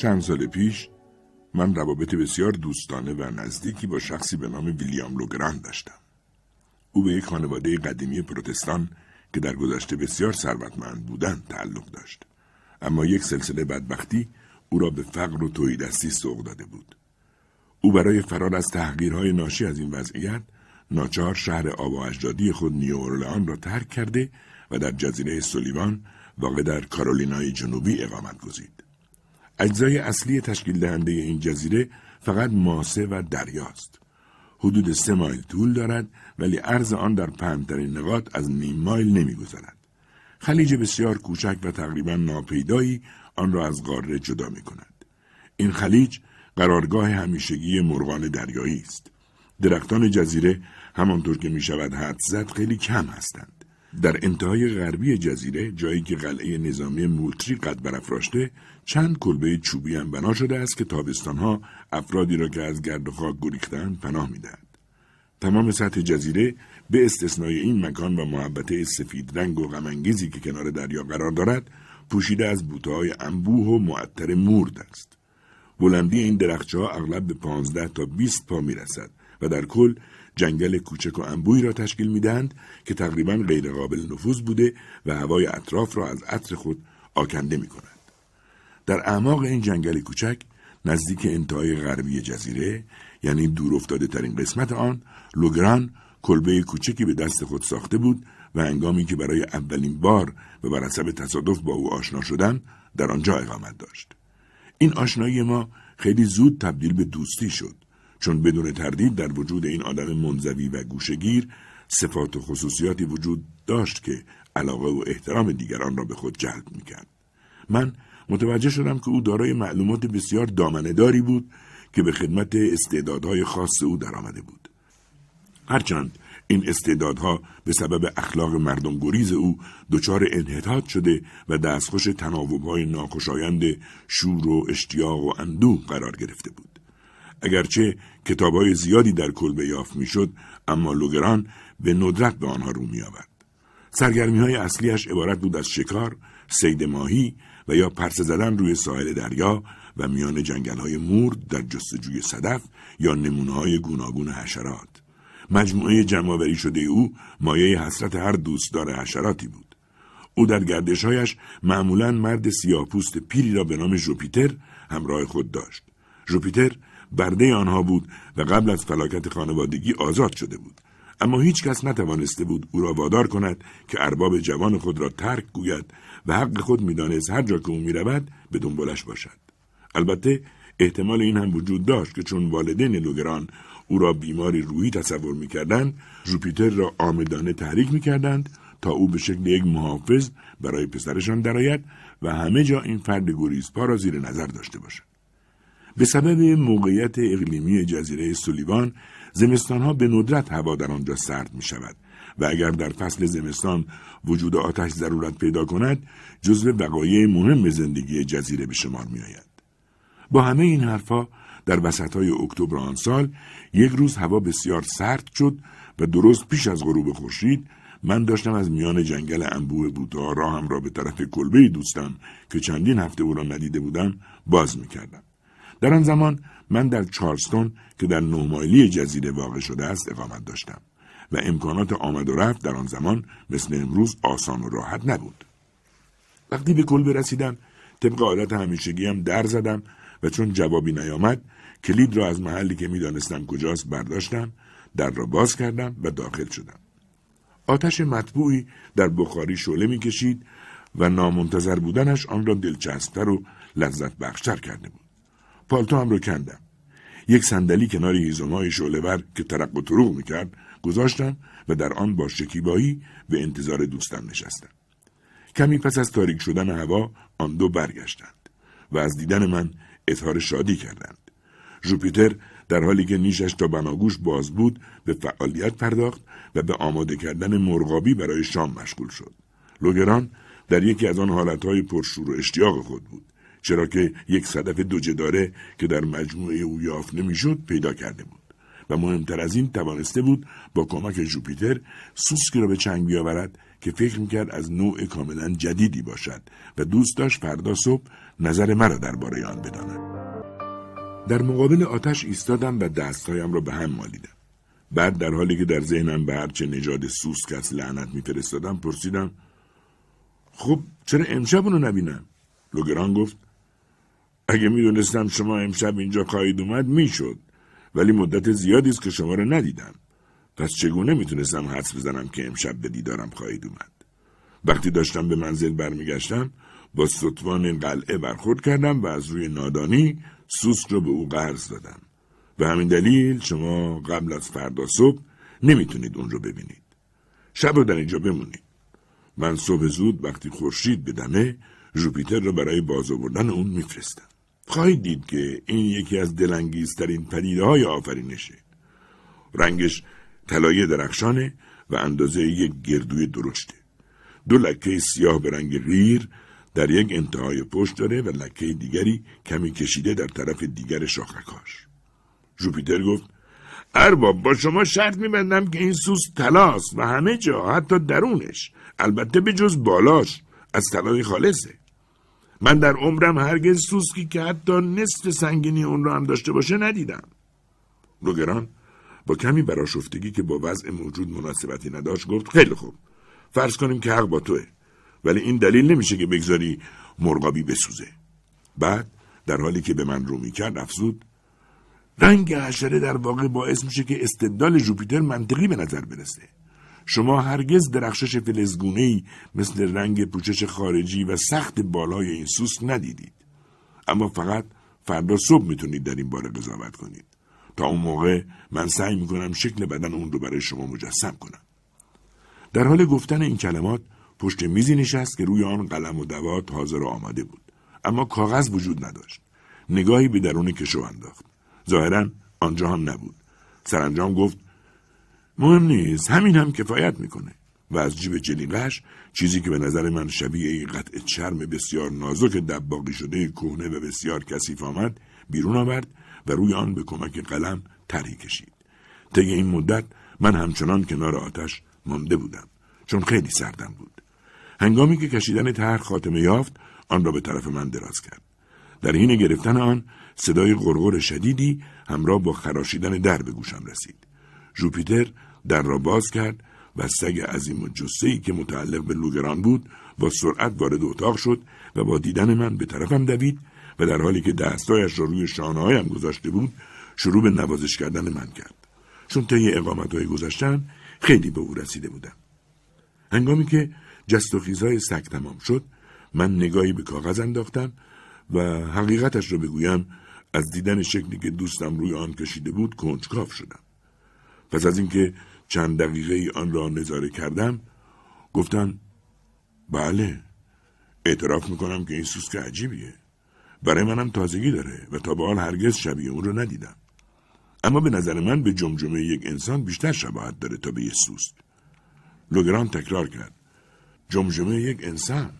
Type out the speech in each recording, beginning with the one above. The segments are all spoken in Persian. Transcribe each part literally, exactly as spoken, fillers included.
چند سال پیش من روابط بسیار دوستانه و نزدیکی با شخصی به نام ویلیام لوگراند داشتم. او به یک خانواده قدیمی پروتستان که در گذشته بسیار ثروتمند بودند تعلق داشت، اما یک سلسله بدبختی او را به فقر و تهیدستی سوق داده بود. او برای فرار از تحقیرهای ناشی از این وضعیت ناچار شهر آب و اجدادی خود نیو اورلئان را ترک کرده و در جزیره استولیوان واقع در کارولینای جنوبی اقامت گزید. اجزای اصلی تشکیل دهنده این جزیره فقط ماسه و دریاست. حدود سه مایل طول دارد ولی عرض آن در پهن‌ترین نقاط از نیم مایل نمی‌گذرد. خلیج بسیار کوچک و تقریباً ناپیدایی آن را از قاره جدا می‌کند. این خلیج قرارگاه همیشگی مرغان دریایی است. درختان جزیره همانطور که می‌شود حدس زد خیلی کم هستند. در انتهای غربی جزیره جایی که قلعه نظامی موتری قد برافراشته، چند کلبه چوبی هم بنا شده است که تابستانها افرادی را که از گرد و خاک گریختند پناه می‌دهند. تمام سطح جزیره به استثنای این مکان و محبته سفید رنگ و غم‌انگیزی که کنار دریا قرار دارد، پوشیده از بوته‌های انبوه و معطر مورد است. بلندی این درخت‌ها اغلب به پانزده تا بیست پا می‌رسد و در کل جنگل کوچک و انبوهی را تشکیل می‌دهند که تقریباً غیرقابل نفوذ بوده و هوای اطراف را از عطر خود آکنده می‌کند. در اعماق این جنگل کوچک نزدیک انتهای غربی جزیره، یعنی دورافتاده ترین قسمت آن، لوگران کلبه کوچکی به دست خود ساخته بود و هنگامی که برای اولین بار و بر حسب تصادف با او آشنا شدم در آنجا اقامت داشت. این آشنایی ما خیلی زود تبدیل به دوستی شد، چون بدون تردید در وجود این آدم منزوی و گوشه‌گیر صفات و خصوصیاتی وجود داشت که علاقه و احترام دیگران را به خود جلب می‌کرد. من متوجه شدم که او دارای معلومات بسیار دامنه‌داری بود که به خدمت استعدادهای خاص او درآمده بود. هرچند این استعدادها به سبب اخلاق مردم گریز او دچار انحطاط شده و دستخوش تناوب‌های ناخوشایند شور و اشتیاق و اندوه قرار گرفته بود. اگرچه کتاب‌های زیادی در کلبه یافت می‌شد، اما لوگران به ندرت به آنها رو می‌آورد. سرگرمی‌های اصلیش عبارت بود از شکار، صید ماهی و یا پرسه زدن روی ساحل دریا و میان جنگل‌های مورد در جستجوی صدف یا نمونه‌های گوناگون حشرات. مجموعه جمع‌آوری شده او مایه حسرت هر دوستدار حشراتی بود. او در گردش‌هایش معمولاً مرد سیاه‌پوست پیری را به نام ژوپیتر همراه خود داشت. ژوپیتر برده آنها بود و قبل از فلاکت خانوادگی آزاد شده بود، اما هیچ کس نتوانسته بود او را وادار کند که ارباب جوان خود را ترک گوید و حق خود می‌دانست هر جا که او می‌رود به دنبالش باشد. البته احتمال این هم وجود داشت که چون والدین لوگران او را بیماری روحی تصور می‌کردند، ژوپیتر را آمدانه تحریک می‌کردند تا او به شکل یک محافظ برای پسرشان درآید و همه جا این فرد گریزپا را زیر نظر داشته باشد. به سبب موقعیت اقلیمی جزیره استولیوان، زمستانها به ندرت هوا در آنجا سرد می شود و اگر در فصل زمستان وجود آتش ضرورت پیدا کند، جزو بقایای مهم زندگی جزیره به شمار می آید. با همه این حرفا، در وسطهای اکتبر آن سال، یک روز هوا بسیار سرد شد و درست پیش از غروب خورشید، من داشتم از میان جنگل انبوه بوته‌ها راهم را به طرف کلبه دوستم که چندین هفته او را ندیده بودم باز می کردم. در آن زمان من در چارلستون که در نه مایلی جزیره واقع شده است اقامت داشتم و امکانات آمد و رفت در آن زمان مثل امروز آسان و راحت نبود. وقتی به کلبه رسیدم طبق عادت همیشگیم در زدم و چون جوابی نیامد کلید را از محلی که می‌دانستم کجاست برداشتم، در را باز کردم و داخل شدم. آتش مطبوعی در بخاری شعله می‌کشید و نامنتظر بودنش آن را دلچسب‌تر و لذت بخش‌تر کرده بود. پالتوام رو کندم. یک صندلی کنار هیزم‌های شعله‌ور که ترق و طروق می‌کرد گذاشتم و در آن با شکیبایی به انتظار دوستم نشستم. کمی پس از تاریک شدن هوا آن دو برگشتند و از دیدن من اظهار شادی کردند. ژوپیتر در حالی که نیشش تا بناگوش باز بود به فعالیت پرداخت و به آماده کردن مرغابی برای شام مشغول شد. لوگران در یکی از آن حالت‌های پرشور و اشتیاق خود بود، چرا که یک صدف دوجداره که در مجموعه او یافت نمیشد پیدا کرده بود. و مهمتر از این توانسته بود با کمک ژوپیتر سوسکی را به چنگ بیاورد که فکر میکرد از نوع کاملا جدیدی باشد و دوست داشت فردا صبح نظر مرا درباره آن بداند. در مقابل آتش ایستادم و دستهایم را به هم مالیدم. بعد در حالی که در ذهنم به هرچه نژاد سوسک است لعنت میفرستادم پرسیدم: خب چرا امشب اونو نبینم؟ لوگراند گفت: اگه میدونستم شما امشب اینجا خواهید اومد میشد، ولی مدت زیادی است که شما رو ندیدم، پس چگونه میتونستم حدس بزنم که امشب به دیدارم خواهید اومد؟ وقتی داشتم به منزل برمیگشتم با ستوان قلعه برخورد کردم و از روی نادانی سوسک رو به او قرض دادم. به همین دلیل شما قبل از فردا صبح نمیتونید اون رو ببینید. شب رو در اینجا بمونید. من صبح زود وقتی خورشید بدمه ژوپیتر رو برای بازآوردن اون میفرستم. خواهید دید که این یکی از دلانگیزترین پدیده‌های آفرینشه. رنگش طلایی درخشانه و اندازه یک گردوی درشته. دو لکه سیاه به رنگ قیر در یک انتهای پشت داره و لکه دیگری کمی کشیده در طرف دیگر شاخکاش. ژوپیتر گفت: ارباب، با شما شرط می‌بندم که این سوس طلاست و همه جا، حتی درونش، البته به جز بالاش، از طلای خالصه. من در عمرم هرگز سوسکی که حتی نصف سنگینی اون را هم داشته باشه ندیدم. لوگراند با کمی برآشفتگی که با وضع موجود مناسبتی نداشت گفت: خیلی خوب، فرض کنیم که حق با توه، ولی این دلیل نمیشه که بگذاری مرغابی بسوزه. بعد در حالی که به من رو میکرد افزود: رنگ حشره در واقع باعث میشه که استدلال ژوپیتر منطقی به نظر برسه. شما هرگز درخشش فلزگونه‌ای مثل رنگ پوچش خارجی و سخت بالای این سوسک ندیدید. اما فقط فردا صبح میتونید در این باره قضاوت کنید. تا اون موقع من سعی میکنم شکل بدن اون رو برای شما مجسم کنم. در حال گفتن این کلمات پشت میزی نشست که روی آن قلم و دوات حاضر آمده بود، اما کاغذ وجود نداشت. نگاهی به درون کشو انداخت. ظاهرا آنجا هم نبود. سرانجام گفت: مهم نیست، همین هم کفایت میکنه. و از جیب جلیقه‌اش چیزی که به نظر من شبیه یک قطعه چرم بسیار نازک دباغی شده کهنه و بسیار کثیف آمد بیرون آورد و روی آن به کمک قلم طرحی کشید. طی این مدت من همچنان کنار آتش مانده بودم، چون خیلی سردم بود. هنگامی که کشیدن طرح خاتمه یافت، آن را به طرف من دراز کرد. در حین گرفتن آن صدای غرغر شدیدی همراه با خراشیدن در به گوشم رسید. ژوپیتر در را باز کرد و سگ عظیم و جثه‌ای که متعلق به لوگراند بود با سرعت وارد اتاق شد و با دیدن من به طرفم دوید و در حالی که دستایش را روی شانه‌هایم گذاشته بود شروع به نوازش کردن من کرد، چون طی اقامت‌های گذشته‌ام خیلی به او رسیده بودم. هنگامی که جست و خیزهای سگ تمام شد، من نگاهی به کاغذ انداختم و حقیقتش را بگویم از دیدن شکلی که دوستم روی آن کشیده بود کنجکاو شدم. پس از اینکه چند دقیقه ای آن را نظاره کردم گفتم: بله، اعتراف میکنم که این سوسک عجیبیه. برای منم تازگی داره و تا به حال هرگز شبیه اون رو ندیدم، اما به نظر من به جمجمه یک انسان بیشتر شباهت داره تا به یک سوسک. لوگراند تکرار کرد: جمجمه یک انسان؟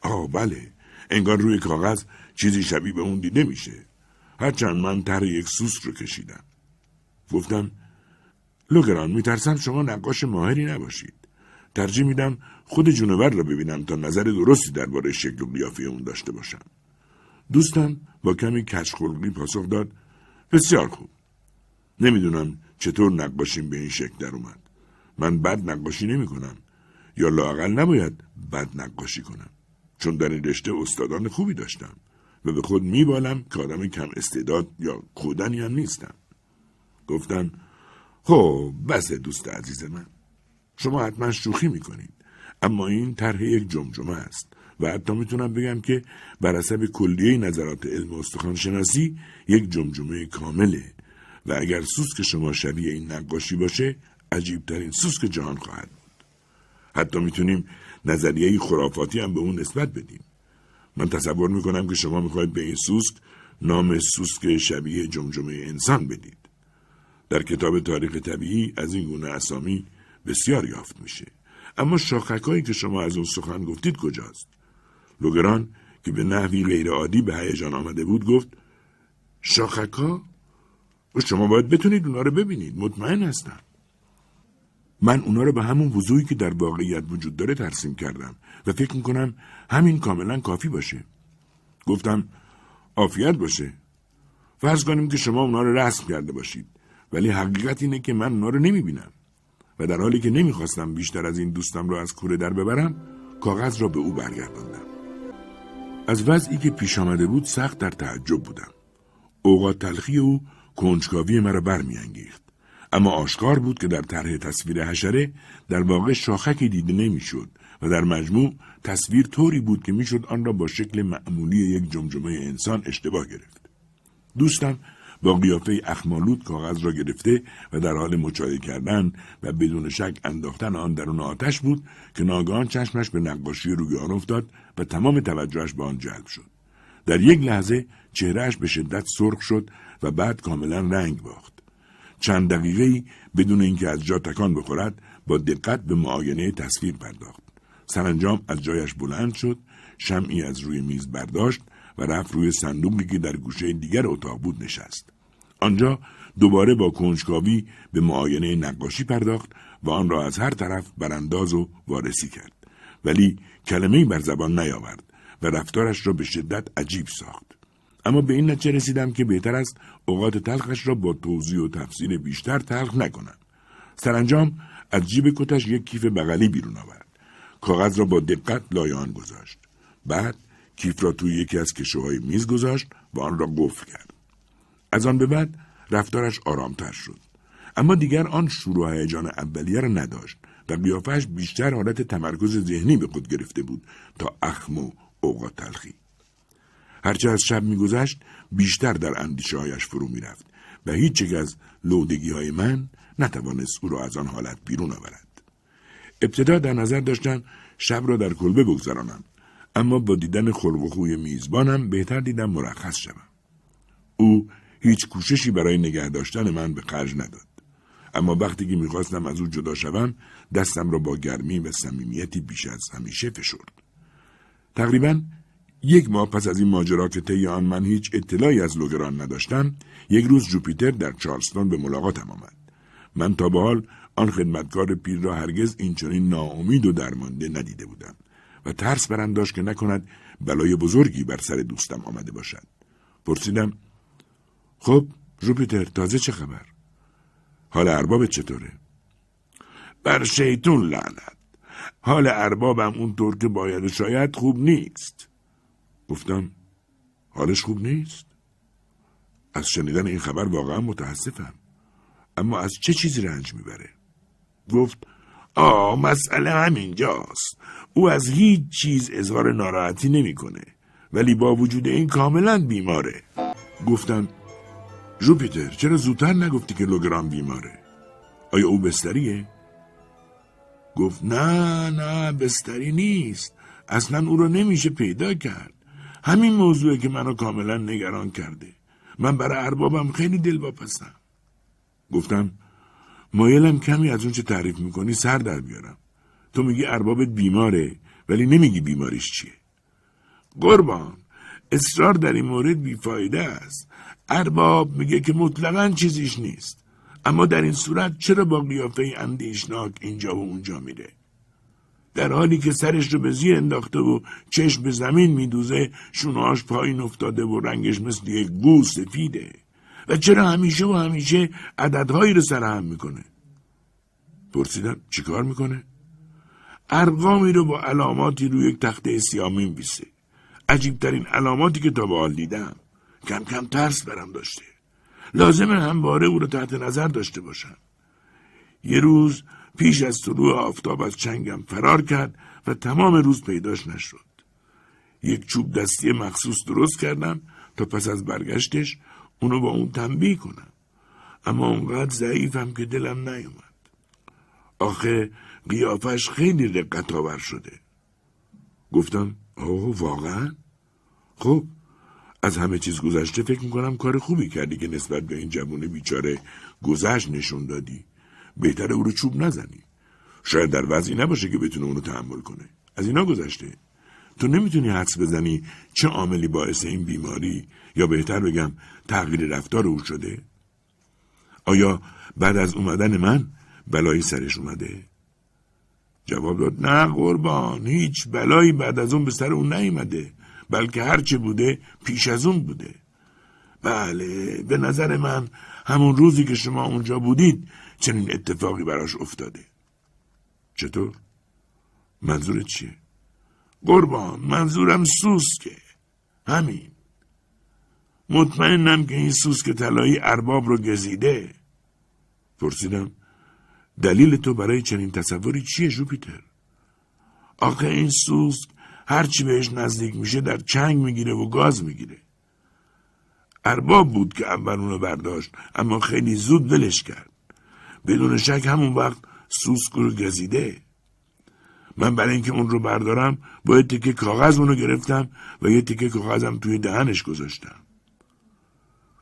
آه بله، انگار روی کاغذ چیزی شبیه به اون دیده میشه، هرچند من طرح یک سوسک رو کشیدم. گفتم: لوگراند، میترسم شما نقاش ماهری نباشید. ترجیح میدم خود جونور را ببینم تا نظر درستی درباره شکل و قیافه اون داشته باشم. دوستم با کمی کج‌خلقی پاسخ داد: بسیار خوب. نمیدونم چطور نقاشیم به این شکل در اومد. من بد نقاشی نمی کنم، یا لااقل نباید بد نقاشی کنم، چون در این رشته استادان خوبی داشتم و به خود میبالم که آدم کم استعداد یا کودنی هم نیستم. گفتم: خب بس دوست عزیز من، شما حتما شوخی میکنید، اما این طرح یک جمجمه است و حتی میتونم بگم که بر حسب کلیه نظرات علم استخوان‌شناسی یک جمجمه کامله و اگر سوسک شما شبیه این نقاشی باشه عجیبترین سوسک جهان خواهد بود. حتی میتونیم نظریه خرافاتی هم به اون نسبت بدیم. من تصور میکنم که شما میخواید به این سوسک نام سوسک شبیه جمجمه انسان بدید. در کتاب تاریخ طبیعی از این گونه اسامی بسیار یافت میشه، اما شاخک‌هایی که شما از اون سخن گفتید کجاست؟ لوگراند که به نحوی غیرعادی به هیجان آمده بود گفت: شاخک‌ها؟ شما باید بتونید اونا رو ببینید. مطمئن هستم. من اونا رو به همون وضوحی که در واقعیت وجود داره ترسیم کردم و فکر میکنم همین کاملا کافی باشه. گفتم عافیت باشه. فرض کنیم که شما اونا رو رسم کرده باشید، ولی حقیقت اینه که من اونا رو نمیبینم و در حالی که نمیخواستم بیشتر از این دوستم رو از کوره در ببرم، کاغذ را به او برگرداندم. از وضعی که پیش آمده بود سخت در تعجب بودم. اوقات تلخی او کنجکاوی مرا برمی‌انگیخت، اما آشکار بود که در طرح تصویر حشره در واقع شاخکی دیده نمی‌شد و در مجموع تصویر طوری بود که می‌شد آن را با شکل معمولی یک جمجمه انسان اشتباه گرفت. دوستم با قیافه اخمالود کاغذ را گرفته و در حال مچاله کردن و بدون شک انداختن آن درون آتش بود که ناگهان چشمش به نقاشی روی آن افتاد و تمام توجهش به آن جلب شد. در یک لحظه چهرهش به شدت سرخ شد و بعد کاملا رنگ باخت. چند دقیقه‌ای بدون اینکه از جا تکان بخورد با دقت به معاینه تصویر پرداخت. سرانجام از جایش بلند شد، شمعی از روی میز برداشت و رفت روی صندوقی که در گوشه دیگر اتاق بود نشست. آنجا دوباره با کنجکاوی به معاینه نقاشی پرداخت و آن را از هر طرف برانداز و وارسی کرد، ولی کلمه‌ای بر زبان نیاورد و رفتارش را به شدت عجیب ساخت. اما به این نتیجه رسیدم که بهتر است اوقات تلخش را با توضیح و تفسیر بیشتر تلخ نکنم. سرانجام از جیب کتش یک کیف بغلی بیرون آورد. کاغذ را با دقت لای آن گذاشت. بعد کیف را توی یکی از کشوهای میز گذاشت و آن را قفل کرد. از آن به بعد رفتارش آرامتر شد، اما دیگر آن شور و هیجان اولیه را نداشت و قیافه‌اش بیشتر حالت تمرکز ذهنی به خود گرفته بود تا اخم و اوقات تلخی. هرچه از شب میگذشت بیشتر در اندیشه هایش فرو میرفت و هیچ یک از لودگی های من نتوانست او را از آن حالت بیرون آورد. ابتدا در نظر داشتم شب را در کلبه بگذرانم، اما با دیدن خلق و خوی میزبانم بهتر دیدم مرخص شدم. او هیچ کوششی برای نگه داشتن من به خرج نداد، اما وقتی که میخواستم از او جدا شوم دستم را با گرمی و صمیمیتی بیش از همیشه فشرد. تقریباً یک ماه پس از این ماجرا که طی آن من هیچ اطلاعی از لوگراند نداشتم، یک روز ژوپیتر در چارلستون به ملاقاتم آمد. من تا به حال آن خدمتکار پیر را هرگز اینچنین ناامید و درمانده ندیده بودم و ترس برم داشت که نکند بلای بزرگی بر سر دوستم آمده باشد. پرسیدم: خب ژوپیتر، تازه چه خبر؟ حال اربابت چطوره؟ بر شیطون لعنت، حال اربابم اونطور که باید شاید خوب نیست. گفتم: حالش خوب نیست؟ از شنیدن این خبر واقعا متاسفم، اما از چه چیزی رنج میبره؟ گفت: آه، مسئله همینجاست. او از هیچ چیز اظهار ناراحتی نمیکنه، ولی با وجود این کاملا بیماره. گفتم: ژوپیتر، چرا زودتر نگفتی که لوگراند بیماره؟ آیا او بستریه؟ گفت: نه نه بستری نیست، اصلا او را نمیشه پیدا کرد. همین موضوعی که منو کاملا نگران کرده. من برای اربابم خیلی دلواپسم. گفتم: مایلم کمی از اون چه تعریف میکنی سر در بیارم. تو میگی اربابت بیماره، ولی نمیگی بیماریش چیه. قربان، اصرار در این مورد بیفایده است. ارباب میگه که مطلقاً چیزیش نیست، اما در این صورت چرا با قیافه اندیشناک اینجا و اونجا میره؟ در حالی که سرش رو به زیر انداخته و چشم به زمین میدوزه، شونهاش پایین افتاده و رنگش مثل یک گو سفیده. و چرا همیشه و همیشه عددهایی رو سرهم میکنه؟ پرسیدم: چیکار میکنه؟ ارقامی رو با علاماتی روی یک تخته سیاه می‌نویسه. عجیبترین علاماتی که تا به حال دیدم. کم کم ترس برم داشته. لازمه همواره او رو تحت نظر داشته باشم. یه روز پیش از طلوع آفتاب از چنگم فرار کرد و تمام روز پیداش نشد. یک چوب دستی مخصوص درست کردم تا پس از برگشتش اونو با اون تنبیه کنم، اما اونقدر ضعیفم که دلم نیومد. آخه قیافش خیلی رقت‌آور شده. گفتم: اوه واقعا؟ خب از همه چیز گذشته فکر میکنم کار خوبی کردی که نسبت به این جوونه بیچاره گذشت نشون دادی. بهتره او رو چوب نزنی. شاید در وضعی نباشه که بتونه اونو تحمل کنه. از اینا گذشته. تو نمیتونی حدس بزنی چه عاملی باعث این بیماری، یا بهتر بگم تغییر رفتار او شده؟ آیا بعد از اومدن من بلایی سرش اومده؟ جواب داد نه قربان، هیچ بلایی بعد از اون به سر اون نیومده، بلکه هرچه بوده پیش از اون بوده. بله، به نظر من همون روزی که شما اونجا بودید چنین اتفاقی براش افتاده. چطور؟ منظورت چیه؟ قربان، منظورم سوسکه، همین. مطمئنم که این سوسک طلایی ارباب رو گزیده. پرسیدم دلیل تو برای چنین تصوری چیه ژوپیتر؟ آخه این سوسک هرچی بهش نزدیک میشه در چنگ میگیره و گاز میگیره. ارباب بود که اول اونو برداشت، اما خیلی زود ولش کرد. بدون شک همون وقت سوسک رو گزیده. من برای اینکه اون رو بردارم با یه تکه کاغذ اونو گرفتم و یه تکه کاغذم توی دهنش گذاشتم.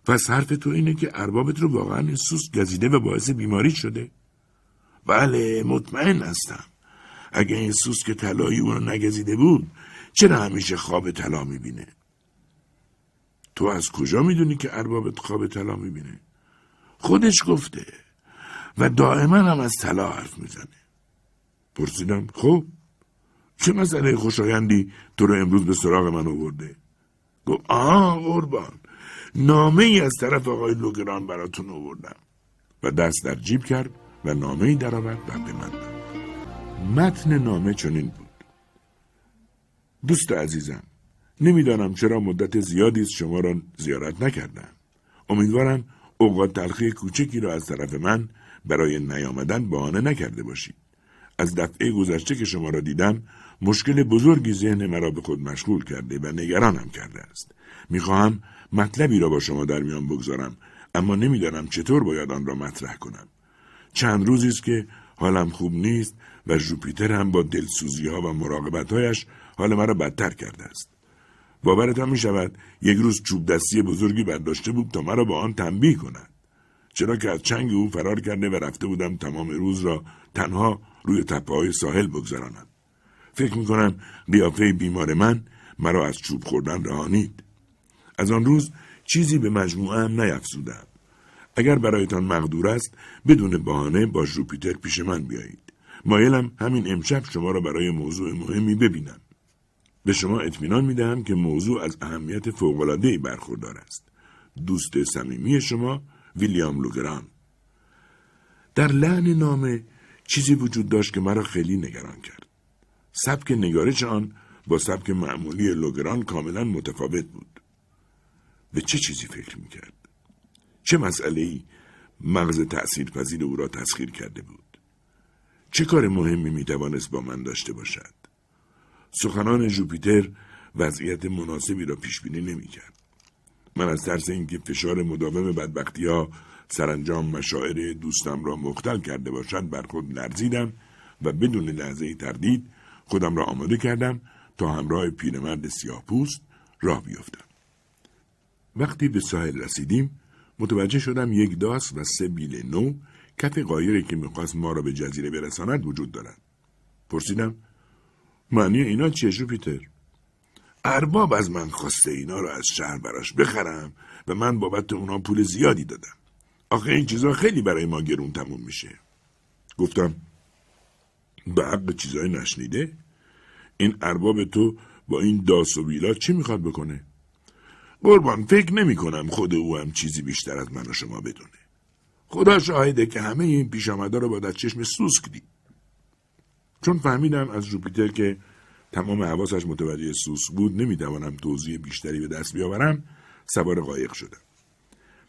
پس حرف تو اینه که اربابت رو واقعا این سوسک گزیده و باعث بیماری شده؟ بله، مطمئن هستم. اگه این سوسک طلایی اونو نگزیده بود چرا همیشه خواب طلا میبینه؟ تو از کجا میدونی که اربابت خواب طلا میبینه؟ خودش گفته و دائما هم از طلا حرف میزنه. پرسیدم خب چه مسئله خوشایندی تو رو امروز به سراغ من آورده؟ گفت آه قربان، نامه ای از طرف آقای لوگراند براتون آوردم. و دست در جیب کرد و نامه ای در آورد و به من داد. متن نامه چنین بود: دوست عزیزم، نمیدانم چرا مدت زیادی است شما را زیارت نکردم. امیدوارم اوقات تلخی کوچکی را از طرف من برای نیامدن بهانه نکرده باشید. از دفعه گذشته که شما را دیدم مشکل بزرگی ذهن مرا به خود مشغول کرده و نگرانم کرده است. میخواهم مطلبی را با شما در میان بگذارم، اما نمیدانم چطور باید آن را مطرح کنم. چند روزی است که حالم خوب نیست و ژوپیتر هم با دلسوزی‌ها و مراقبت‌هایش حال مرا بدتر کرده است. باورت هم می شود یک روز چوب دستی بزرگی برداشته بود تا مرا با آن تنبیه کند، چرا که از چنگ او فرار کرده و رفته بودم تمام روز را تنها روی تپه‌های ساحل بگذرانم. فکر می کنم قیافه بیمار من مرا از چوب خوردن رهانید. از آن روز چیزی به مجموعه هم نیفزودم. اگر برایتان مقدور است بدون بهانه با ژوپیتر پیش من بیایید. مایلم همین امشب شما را برای موضوع مهمی ببینم. به شما اطمینان میدهم که موضوع از اهمیت فوق‌العاده‌ای برخوردار است. دوست صمیمی شما، ویلیام لوگراند. در لحن نامه چیزی وجود داشت که مرا خیلی نگران کرد. سبک نگارش آن با سبک معمولی لوگراند کاملا متفاوت بود. به چه چیزی فکر میکرد؟ چه مسئله‌ای مغز تأثیرپذیر او را تسخیر کرده بود؟ چه کار مهمی میتوانست با من داشته باشد؟ سخنان ژوپیتر وضعیت مناسبی را پیشبینی نمی‌کرد. من از ترس اینکه فشار مداوم بدبختی‌ها سرانجام مشاعر دوستم را مختل کرده باشد بر خود لرزیدم و بدون لحظه تردید خودم را آماده کردم تا همراه پیرمرد سیاه‌پوست راه بیفتم. وقتی به ساحل رسیدیم متوجه شدم یک داس و سه بیل نو کف قایری که می‌خواست ما را به جزیره برساند وجود دارد. پرسیدم معنی اینا چیه ژوپیتر؟ ارباب از من خواسته اینا رو از شهر براش بخرم و من بابت اونا پول زیادی دادم. آخه این چیزا خیلی برای ما گرون تموم میشه. گفتم به حق چیزای نشنیده؟ این ارباب تو با این داس و بیلا چی میخواد بکنه؟ قربان فکر نمی کنم خود او هم چیزی بیشتر از من و شما بدونه. خدا شاهده که همه این پیش آمده رو باید از چشم سوسک دید. چون فهمیدم از ژوپیتر که تمام حواسش متوجه سوسک بود نمیتوانم توضیح بیشتری به دست بیاورم، سوار قایق شدم.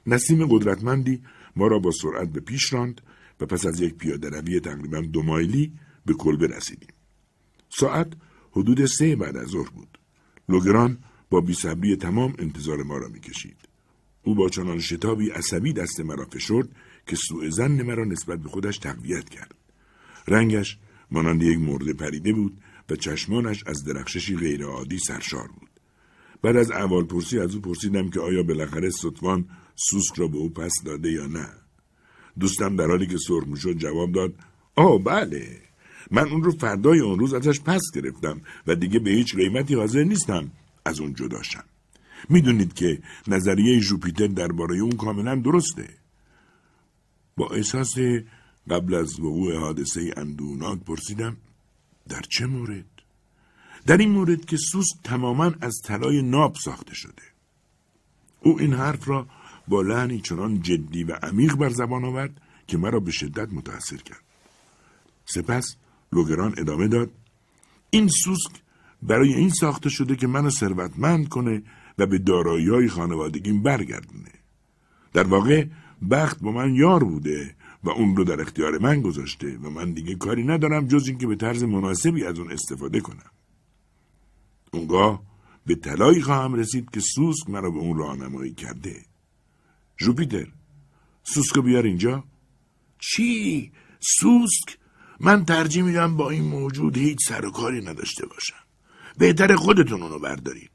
نسیم قدرتمندی ما را با سرعت به پیش راند و پس از یک پیاده روی تقریبا دو مایلی به کلبه رسیدیم. ساعت حدود سه بعد از ظهر بود. لوگراند با بی‌صبری تمام انتظار ما را میکشید. او با چنان شتابی عصبی دست مرا فشرد که سوء ظن مرا نسبت به خودش تقویت کرد. رنگش مانند یک مرده پریده بود و چشمانش از درخششی غیرعادی سرشار بود. بعد از احوال پرسی از او پرسیدم که آیا بالاخره ستوان سوسک را به او پس داده یا نه. دوستم در حالی که سرخ می‌شد جواب داد آه بله، من اون رو فردای اون روز ازش پس گرفتم و دیگه به هیچ قیمتی حاضر نیستم از اون جداشم. میدونید که نظریه ژوپیتر درباره اون کاملا درسته. با احساس قبل از وقوع حادثه اندوناک پرسیدم در چه مورد؟ در این مورد که سوسک تماما از طلای ناب ساخته شده. او این حرف را با لحنی چنان جدی و عمیق بر زبان آورد که مرا به شدت متاثر کرد. سپس لوگران ادامه داد: این سوسک برای این ساخته شده که منو ثروتمند کنه و به دارایی‌های خانوادگیم برگردونه. در واقع بخت با من یار بوده و اون رو در اختیار من گذاشته و من دیگه کاری ندارم جز اینکه به طرز مناسبی از اون استفاده کنم. اونگاه به طلایی خواهم رسید که سوسک مرا به اون راهنمایی کرده. ژوپیتر، سوسکو بیار اینجا. چی؟ سوسک؟ من ترجیح میدم با این موجود هیچ سر و کاری نداشته باشم. بهتر خودتون اونو بردارید.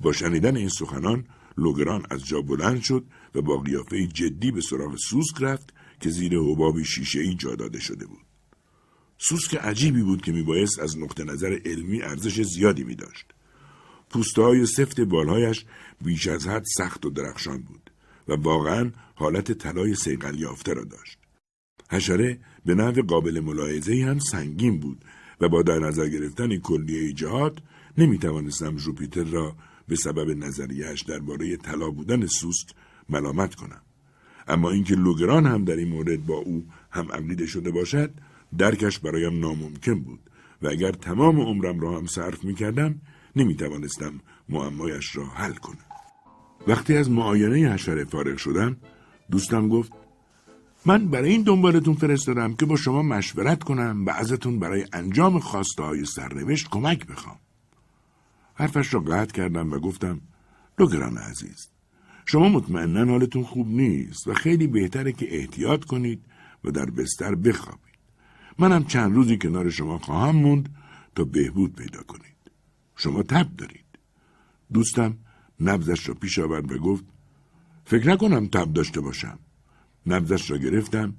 با شنیدن این سخنان لوگران از جا بلند شد و با قیافه جدی به سراغ سوسک رفت که زیر حباب شیشه‌ای جا داده شده بود. سوسک عجیبی بود که میبایست از نقطه نظر علمی ارزش زیادی میداشت. پوسته‌های سفت بالهایش بیش از حد سخت و درخشان بود و واقعاً حالت طلای صیقل یافته را داشت. حشره به نحو قابل ملاحظه‌ای هم سنگین بود و با در نظر گرفتن کلیه جهات نمیتوانستم ژوپیتر را به سبب نظریه‌اش درباره طلا بودن سوسک ملامت کنم. اما اینکه لوگران هم در این مورد با او هم عقیده شده باشد درکش برایم ناممکن بود و اگر تمام عمرم را هم صرف می‌کردم نمی‌توانستم معمایش را حل کنم. وقتی از معاینه حشره فارغ شدم دوستم گفت: من برای این دنبالتون فرستادم که با شما مشورت کنم و ازتون برای انجام خواسته‌های سرنوشت کمک بخوام. حرفش را قطع کردم و گفتم: لوگران عزیز، شما مطمئناً حالتون خوب نیست و خیلی بهتره که احتیاط کنید و در بستر بخوابید. منم چند روزی کنار شما خواهم موند تا بهبود پیدا کنید. شما تب دارید. دوستم نبضش را پیش آورد و گفت: فکر نکنم تب داشته باشم. نبضش را گرفتم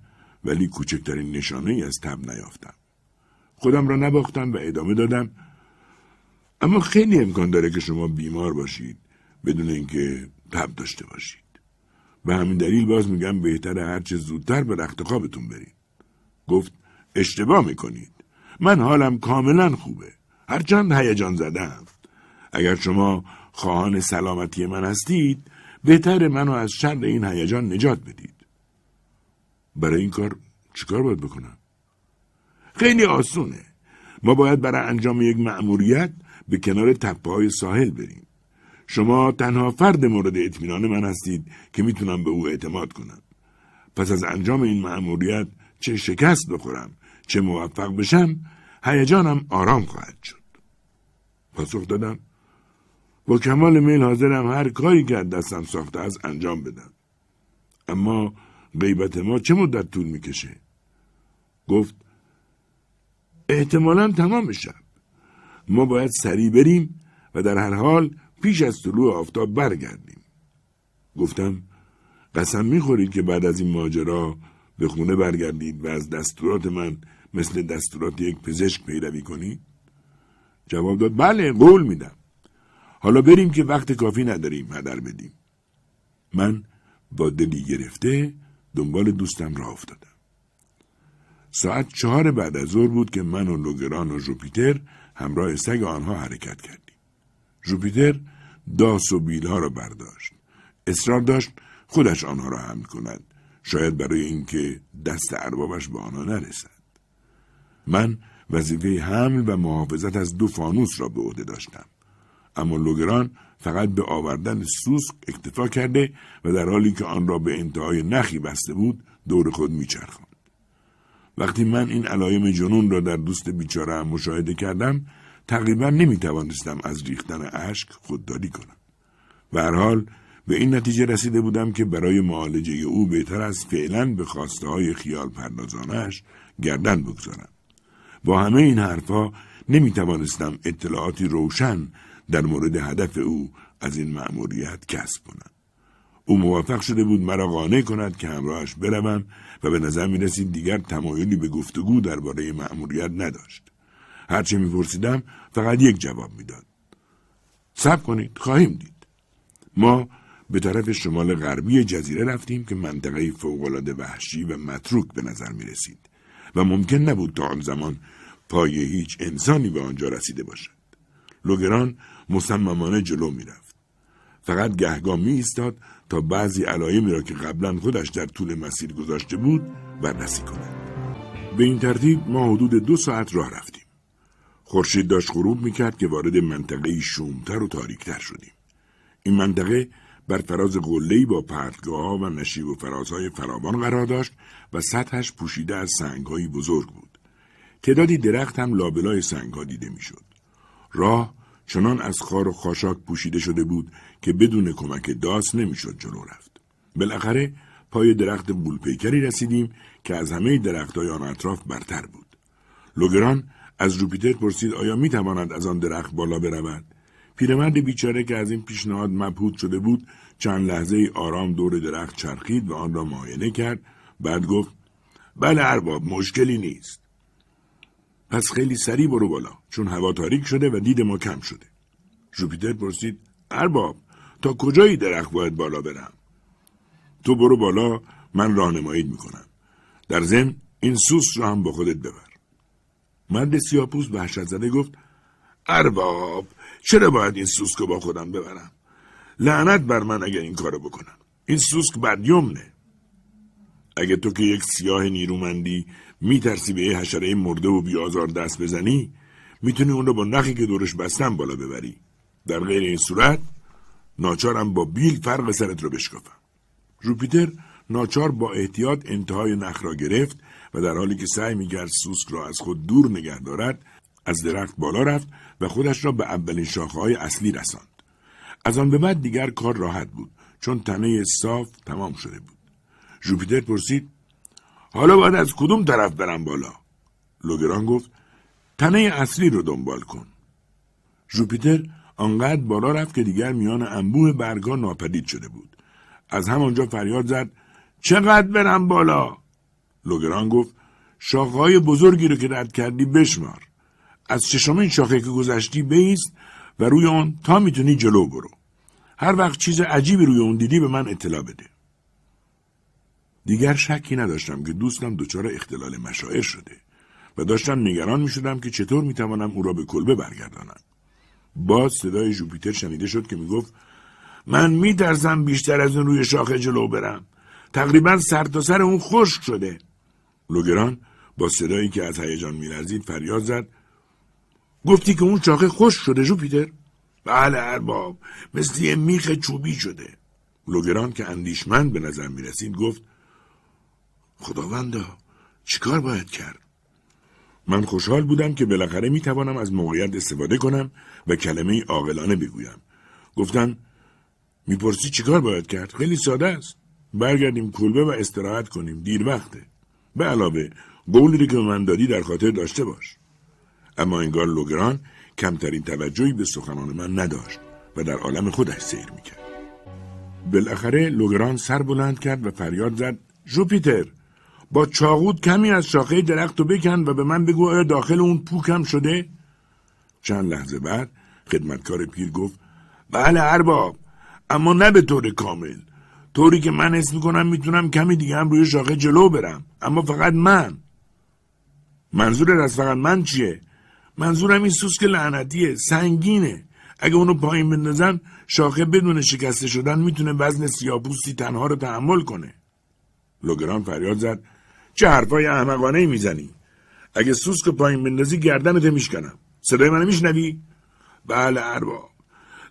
ولی کوچکترین نشانه ای از تب نیافتم. خودم را نباختم و ادامه دادم: اما خیلی امکان داره که شما بیمار باشید بدون اینکه تب داشته باشید. به همین دلیل باز میگم بهتره هرچه زودتر به رخت خوابتون برید. گفت: اشتباه میکنید. من حالم کاملا خوبه. هرچند هیجان زدم. اگر شما خواهان سلامتی من هستید بهتره منو از شر این هیجان نجات بدید. برای این کار چیکار باید بکنم؟ خیلی آسونه. ما باید برای انجام یک مأموریت به کنار تپه‌های ساحل بریم. شما تنها فرد مورد اطمینان من هستید که میتونم به او اعتماد کنم. پس از انجام این مأموریت چه شکست بخورم، چه موفق بشم، هیجانم آرام خواهد شد. پاسخ دادم: با کمال میل حاضرم هر کاری که از دستم ساخته از انجام بدم. اما غیبت ما چه مدت طول میکشه؟ گفت: احتمالاً تمام شب. ما باید سریع بریم و در هر حال پیش از طلوع آفتاب برگردیم. گفتم: قسم میخورید که بعد از این ماجرا به خونه برگردید و از دستورات من مثل دستورات یک پزشک پیروی کنید؟ جواب داد: بله، قول میدم. حالا بریم که وقت کافی نداریم هدر بدیم. من با دلی گرفته دنبال دوستم راه افتادم. ساعت چهار بعد از ظهر بود که من و لوگران و ژوپیتر همراه سگ آنها حرکت کردیم. ژوپیتر داس و بیلها را برداشت. اصرار داشت خودش آنها را حمل کند، شاید برای اینکه دست اربابش به آنها نرسد. من وظیفه حمل و محافظت از دو فانوس را به عهده داشتم، اما لوگران فقط به آوردن سوسک اکتفا کرده و در حالی که آن را به انتهای نخی بسته بود دور خود میچرخاند. وقتی من این علایم جنون را در دوست بیچاره‌ام مشاهده کردم تقریبا نمیتوانستم از ریختن اشک خودداری کنم. به هر حال به این نتیجه رسیده بودم که برای معالجه او بهتر است فعلا به خواسته های خیال پردازانش گردن بگذارم. با همه این حرفا نمیتوانستم اطلاعاتی روشن در مورد هدف او از این مأموریت کسب کنم. او موفق شده بود مرا قانع کند که همراهش بروم و به نظر می رسید دیگر تمایلی به گفتگو درباره مأموریت نداشت. هرچه می پرسیدم فقط یک جواب می داد: صبر کنید، خواهیم دید. ما به طرف شمال غربی جزیره رفتیم که منطقه فوق‌العاده وحشی و متروک به نظر می رسید و ممکن نبود تا آن زمان پای هیچ انسانی به آنجا رسیده باشد. لوگران مصممانه جلو می رفت. فقط گهگاه می ایستاد تا بعضی علایمی را که قبلا خودش در طول مسیر گذاشته بود بررسی کند. به این ترتیب ما حدود دو ساعت راه رفتیم. خورشید داشت غروب میکرد که وارد منطقه شومتر و تاریکتر شدیم. این منطقه بر فراز قله‌ای با پرتگاه‌ها و نشیب و فرازهای فراوان قرار داشت و سطحش پوشیده از سنگ‌های بزرگ بود. تعدادی درخت هم لابلای سنگ‌ها دیده میشد. راه چنان از خار و خاشاک پوشیده شده بود که بدون کمک داس نمیشد جلو رفت. بالاخره پای درخت بولپیکری رسیدیم که از همه درخت‌های آن اطراف برتر بود. لوگران از ژوپیتر پرسید آیا میتواند از آن درخت بالا برود؟ پیرمرد بیچاره که از این پیشنهاد مبهوت شده بود چند لحظه آرام دور درخت چرخید و آن را معاینه کرد. بعد گفت بله ارباب، مشکلی نیست. پس خیلی سریع برو بالا، چون هوا تاریک شده و دید ما کم شده. ژوپیتر پرسید ارباب تا کجای درخت باید بالا برم؟ تو برو بالا، من راهنمایی میکنم. در ضمن این سوس را هم با خودت ببر. مرد سیاپوست وحشت‌زده گفت ارباب، چرا باید این سوسک با خودم ببرم؟ لعنت بر من اگر این کارو بکنم. این سوسک بدیومنه. اگه تو که یک سیاه نیرومندی میترسی به یه حشره مرده و بیازار دست بزنی، میتونی اون رو با نخی که دورش بستن بالا ببری. در غیر این صورت ناچارم با بیل فرق سرت رو بشکافم. ژوپیتر ناچار با احتیاط انتهای نخ را گرفت و در حالی که سعی می‌کرد سوسک را از خود دور نگه دارد، از درخت بالا رفت و خودش را به اولین شاخه‌های اصلی رساند. از آن به بعد دیگر کار راحت بود، چون تنه صاف تمام شده بود. ژوپیتر پرسید حالا باید از کدوم طرف برم بالا؟ لوگران گفت تنه اصلی رو دنبال کن. ژوپیتر آنقدر بالا رفت که دیگر میان انبوه برگا ناپدید شده بود. از همانجا فریاد زد چقدر برم بالا؟ لوگران گفت شاخه‌های بزرگی رو که رد کردی بشمار. از چشمین شاخه که گذشتی بایست و روی اون تا میتونی جلو برو. هر وقت چیز عجیبی روی اون دیدی به من اطلاع بده. دیگر شکی نداشتم که دوستم دچار اختلال مشاعر شده و داشتم نگران میشدم که چطور میتوانم او را به کلبه برگردانم. باز صدای ژوپیتر شنیده شد که میگفت من میترسم بیشتر از اون روی شاخه جلو برم. تقریبا سر تا سر اون خشک شده. لوگران با صدایی که از هیجان میلرزید فریاد زد گفتی که اون شاخه خشک شده ژوپیتر؟ بله ارباب، مثل یه میخ چوبی شده. لوگران که اندیشمند به نظر میرسید گفت خداوندا، چیکار باید کرد؟ من خوشحال بودم که بالاخره میتوانم از موقعیت استفاده کنم و کلمه عاقلانه بگویم. گفتن میپرسی چیکار باید کرد؟ خیلی ساده است. برگردیم کلبه و استراحت کنیم، دیر وقته. به علاوه قولی که من دادی در خاطر داشته باش. اما انگار لوگران کمترین توجهی به سخنان من نداشت و در عالم خودش سیر میکرد. بالاخره لوگران سر بلند کرد و فریاد زد ژوپیتر، با چاقوت کمی از شاخه درخت رو بکن و به من بگو آیا داخل اون پوکم شده؟ چند لحظه بعد خدمتکار پیر گفت بله ارباب، اما نه به طور کامل، طوری که من حس میکنم میتونم کمی دیگه هم روی شاخه جلو برم، اما فقط من. منظور از فقط من چیه؟ منظورم این سوسک لعنتیه، سنگینه. اگه اونو پایین بندازن شاخه بدون شکسته شدن میتونه وزن سیاپوستی تنها رو تحمل کنه. لوگران فریاد زد چه حرفای احمقانه‌ای میزنی؟ اگه سوسک پایین بندازی گردنت میشکنم. صدای منو میشنوی؟ بله ارباب،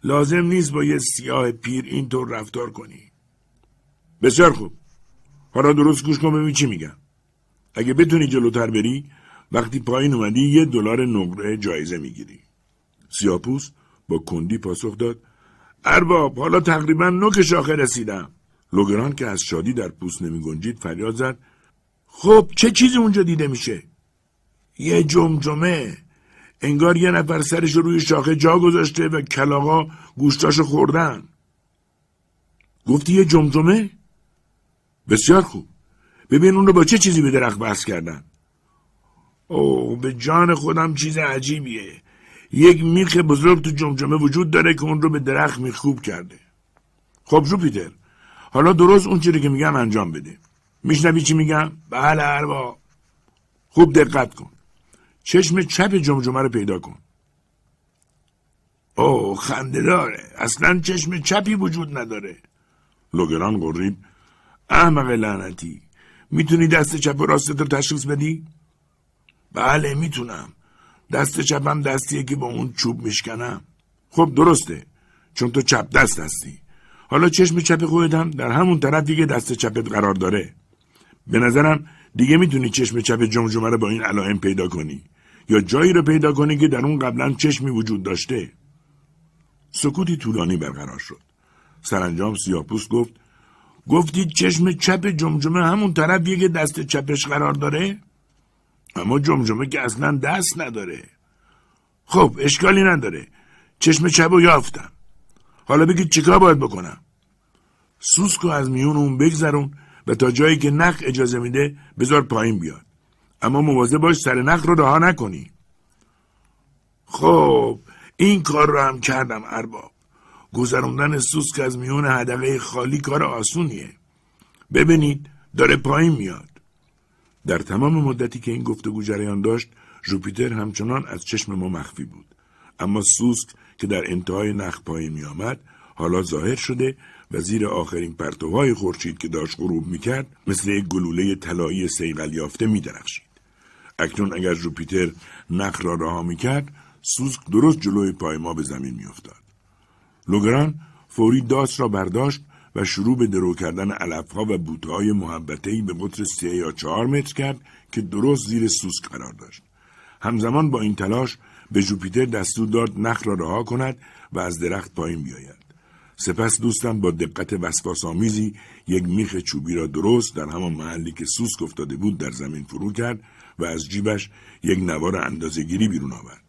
لازم نیست با یه سیاه پیر اینطور رفتار کنی. بسیار خوب، حالا درست گوش کن ببین چی میگم. اگه بتونی جلوتر بری، وقتی پایین اومدی یه دلار نقره جایزه میگیری. سیاپوس با کندی پاسخ داد ارباب، حالا تقریبا نوک شاخه رسیدم. لوگران که از شادی در پوست نمیگنجید فریاد زد خب چه چیزی اونجا دیده میشه؟ یه جمجمه، انگار یه نفر سرش روی شاخه جا گذاشته و کلاغا گوشتاشو خوردن. گفتی یه جمجمه؟ بسیار خوب، ببین اون رو با چه چیزی به درخت بست کردن. اوه، به جان خودم چیز عجیبیه. یک میخ بزرگ تو جمجمه وجود داره که اون رو به درخت میخکوب کرده. خب ژوپیتر، حالا درست اون چیزی که میگم انجام بده. میشنوی چی میگم؟ بله ارباب. خوب دقت کن. چشم چپ جمجمه رو پیدا کن. اوه خنده داره. اصلا چشم چپی وجود نداره. لوگراند غریب. احمق لعنتی، میتونی دست چپ و راستت رو تشخیص بدی؟ بله میتونم. دست چپم دستیه که با اون چوب میشکنم. خب درسته، چون تو چپ دست هستی. حالا چشم چپ خودت هم در همون طرف دیگه دست چپت قرار داره. به نظرم دیگه میتونی چشم چپ جمجمه رو با این علائم پیدا کنی، یا جایی رو پیدا کنی که در اون قبلا چشمی وجود داشته. سکوتی طولانی برقرار شد. سرانجام سیاه‌پوست گفت: گفتید چشم چپ جمجمه همون طرفیه که دست چپش قرار داره؟ اما جمجمه که اصلا دست نداره. خب اشکالی نداره. چشم چپ رو یافتم. حالا بگید چیکار باید بکنم؟ سوسکو از میون اون بگذرون و تا جایی که نخ اجازه میده بذار پایین بیاد. اما مواظب باش سر نخ رو رها نکنی. خب این کار رو هم کردم ارباب. گذروندن سوسک از میون حدقه خالی کار آسونیه. ببینید داره پایین میاد. در تمام مدتی که این گفتگو جریان داشت، ژوپیتر همچنان از چشم ما مخفی بود. اما سوسک که در انتهای نخ پایین می آمد، حالا ظاهر شده و زیر آخرین پرتوهای خورشید که داشت غروب می کرد، مثل یک گلوله طلایی صیقل یافته می درخشید. اکنون اگر ژوپیتر نخ را رها می کرد، سوسک درست جلوی پای ما به زمین می افتاد. لوگراند فوری داس را برداشت و شروع به درو کردن علفها و بوته‌های محبته‌ای به قطر سه یا چهار متر کرد که درست زیر سوسک قرار داشت. همزمان با این تلاش به ژوپیتر دستور داد نخ را رها کند و از درخت پایین بیاید. سپس دوستم با دقت وسواس‌آمیزی یک میخ چوبی را درست در همان محلی که سوسک افتاده بود در زمین فرو کرد و از جیبش یک نوار اندازه‌گیری بیرون آورد.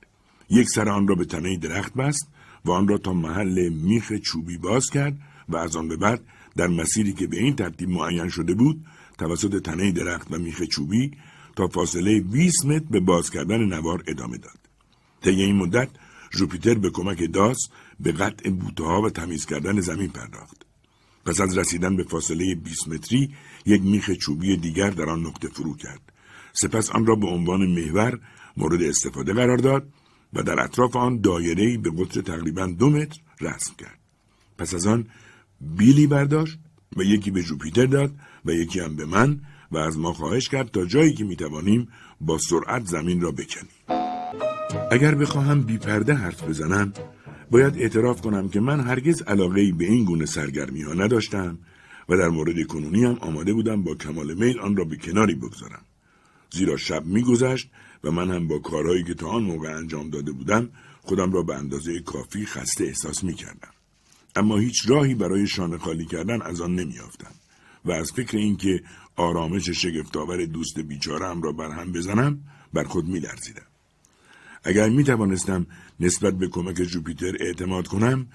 یک سر آن را به تنه درخت بست و آن را تا محل میخ چوبی باز کرد و از آن به بعد در مسیری که به این ترتیب معین شده بود، توسط تنه درخت و میخ چوبی تا فاصله بیست متر به باز کردن نوار ادامه داد. طی این مدت ژوپیتر به کمک داس به قطع بوته‌ها و تمیز کردن زمین پرداخت. پس از رسیدن به فاصله بیست متری یک میخ چوبی دیگر در آن نقطه فرو کرد. سپس آن را به عنوان محور مورد استفاده قرار داد و در اطراف آن دایره‌ای به قطر تقریباً دو متر رسم کرد. پس از آن بیلی برداشت و یکی به ژوپیتر داد و یکی هم به من و از ما خواهش کرد تا جایی که میتوانیم با سرعت زمین را بکنیم. اگر بخواهم بی پرده حرف بزنم، باید اعتراف کنم که من هرگز علاقه‌ای به این گونه سرگرمی‌ها نداشتم و در مورد کنونی هم آماده بودم با کمال میل آن را به کناری بگذارم. زیرا شب می‌گذشت و من هم با کارهایی که تا آن موقع انجام داده بودم خودم را به اندازه کافی خسته احساس می‌کردم. اما هیچ راهی برای شانه خالی کردن از آن نمی‌یافتم و از فکر اینکه آرامش شگفت‌آور دوست بیچاره‌ام را برهم بزنم بر خود می‌لرزیدم. اگر می‌توانستم نسبت به کمک ژوپیتر اعتماد کنم،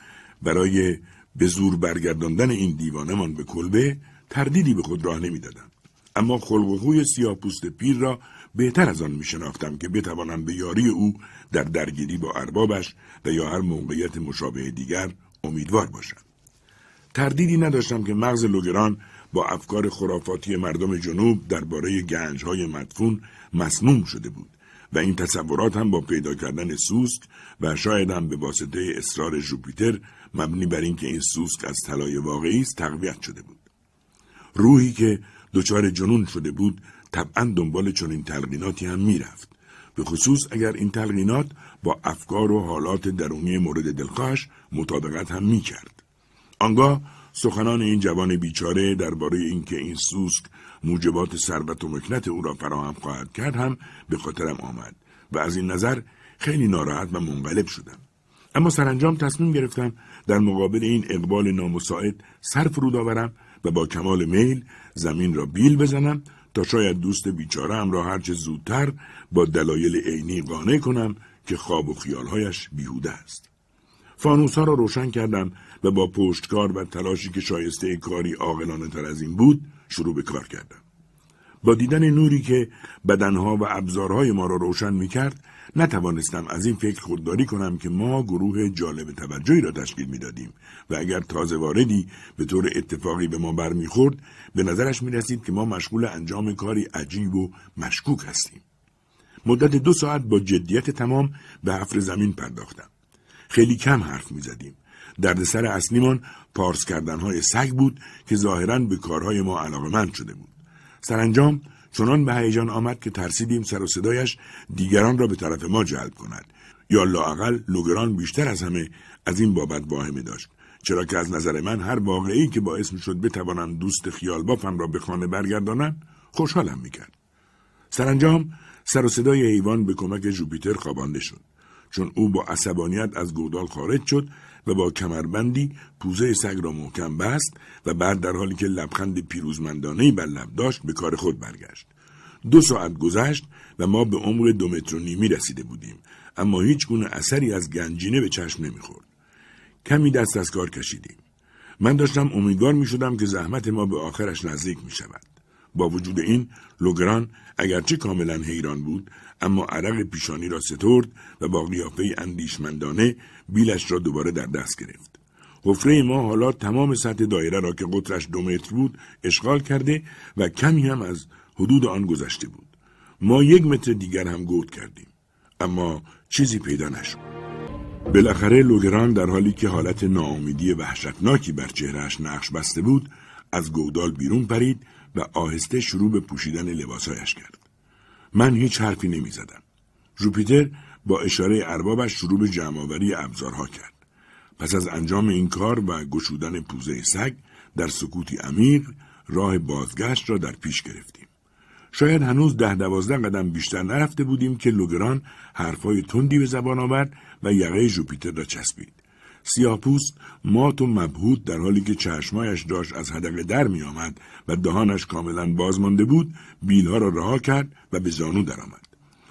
برای به زور برگرداندن این دیوانه‌مان به کلبه تردیدی به خود راه نمی‌دادم. اما خلق و خوی سیاه‌پوست پیر را بهتر از آن می‌شناختم که بتوانم به یاری او در درگیری با اربابش و یا هر موقعیت مشابه دیگر امیدوار باشم. تردیدی نداشتم که مغز لوگراند با افکار خرافاتی مردم جنوب درباره گنج‌های مدفون مسموم شده بود و این تصورات هم با پیدا کردن سوسک و شاید هم به واسطه اصرار ژوپیتر مبنی بر اینکه این سوسک از طلای واقعی است تقویت شده بود. روحی که دچار جنون شده بود طبعا دنبال چنین تلقیناتی هم میرفت، به خصوص اگر این تلقینات با افکار و حالات درونی مورد دلخواهش مطابقت هم میکرد. آنگاه سخنان این جوان بیچاره درباره اینکه این سوسک موجبات ثروت و مکنت او را فراهم خواهد کرد هم به خاطرم آمد و از این نظر خیلی ناراحت و منقلب شدم. اما سرانجام تصمیم گرفتم در مقابل این اقبال نامساعد سر فرود آورم و با کمال میل زمین را بیل بزنم تا شاید دوست بیچاره‌ام را هرچه زودتر با دلایل عینی قانع کنم که خواب و خیالهایش بیهوده است. فانوس‌ها را روشن کردم و با پشتکار و تلاشی که شایسته کاری عاقلانه‌تر از این بود شروع به کار کردم. با دیدن نوری که بدنها و ابزارهای ما را روشن میکرد، نتوانستم از این فکر خودداری کنم که ما گروه جالب توجهی را تشکیل میدادیم و اگر تازه واردی به طور اتفاقی به ما برمیخورد، به نظرش میرسید که ما مشغول انجام کاری عجیب و مشکوک هستیم. مدت دو ساعت با جدیت تمام به حفر زمین پرداختم. خیلی کم حرف میزدیم. دردسر اصلیمان پارس کردنهای سگ بود که ظاهراً به کارهای ما علاقه‌مند شده بود. سرانجام چنان به هیجان آمد که ترسیدیم سر و صدایش دیگران را به طرف ما جلب کند، یا لااقل لوگراند بیشتر از همه از این بابت واهمه داشت، چرا که از نظر من هر واقعی که باعث می‌شد بتوانم دوست خیالبافم را به خانه برگردانم خوشحالم می‌کرد. سرانجام سر و صدای حیوان به کمک ژوپیتر خوابانده شد، چون او با عصبانیت از گودال خارج شد و با کمربندی پوزه سگ را محکم بست و بعد در حالی که لبخند پیروزمندانه‌ای بر لب داشت به کار خود برگشت. دو ساعت گذشت و ما به عمق دو متر و نیمی رسیده بودیم، اما هیچ گونه اثری از گنجینه به چشم نمیخورد. کمی دست از کار کشیدیم. من داشتم امیدوار میشدم که زحمت ما به آخرش نزدیک میشود. با وجود این لوگراند اگرچه کاملا حیران بود، اما عرق پیشانی را سترد و با قیافه اندیشمندانه بیلش را دوباره در دست گرفت. حفره ما حالا تمام سطح دایره را که قطرش دو متر بود اشغال کرده و کمی هم از حدود آن گذشته بود. ما یک متر دیگر هم گود کردیم، اما چیزی پیدا نشد. بالاخره لوگراند در حالی که حالت ناامیدی وحشتناکی بر چهرهش نقش بسته بود، از گودال بیرون پرید و آهسته شروع به پوشیدن لباسهایش کرد. من هیچ حرفی نمی زدم. ژوپیتر با اشاره اربابش شروع به جمع‌آوری ابزارها کرد. پس از انجام این کار و گشودن پوزه سگ، در سکوتی عمیق راه بازگشت را در پیش گرفتیم. شاید هنوز ده دوازده قدم بیشتر نرفته بودیم که لوگراند حرفهای تندی به زبان آورد و یقه ژوپیتر را چسبید. سیاه‌پوست مات و مبهوت در حالی که چشمایش داشت از حدقه در می آمد و دهانش کاملا باز مانده بود، بیلها را رها کرد و به زانو درآمد.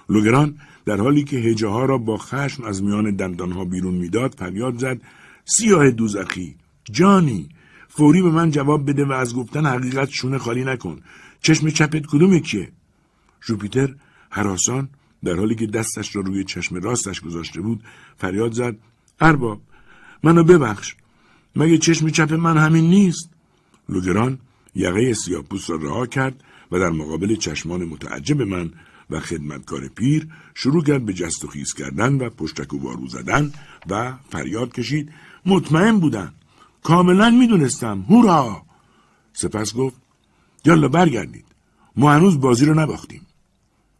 لوگراند در حالی که هجه‌ها را با خشم از میان دندانها بیرون میداد، فریاد زد: سیاه دوزخی، جانی، فوری به من جواب بده و از گفتن حقیقت شونه خالی نکن. چشم چپت کدومه که؟ ژوپیتر هراسان در حالی که دستش را روی چشم راستش گذاشته بود فریاد زد: ارباب، منو ببخش، مگه چشم چپ من همین نیست؟ لوگراند یقه سیاه‌پوست را رها کرد و در مقابل چشمان متعجب من و خدمتکار پیر شروع کرد به جست و خیز کردن و پشتک و بارو زدن و فریاد کشید: مطمئن بودم، کاملا میدونستم، هورا! سپس گفت: یالا برگردید، ما هنوز بازی رو نباختیم.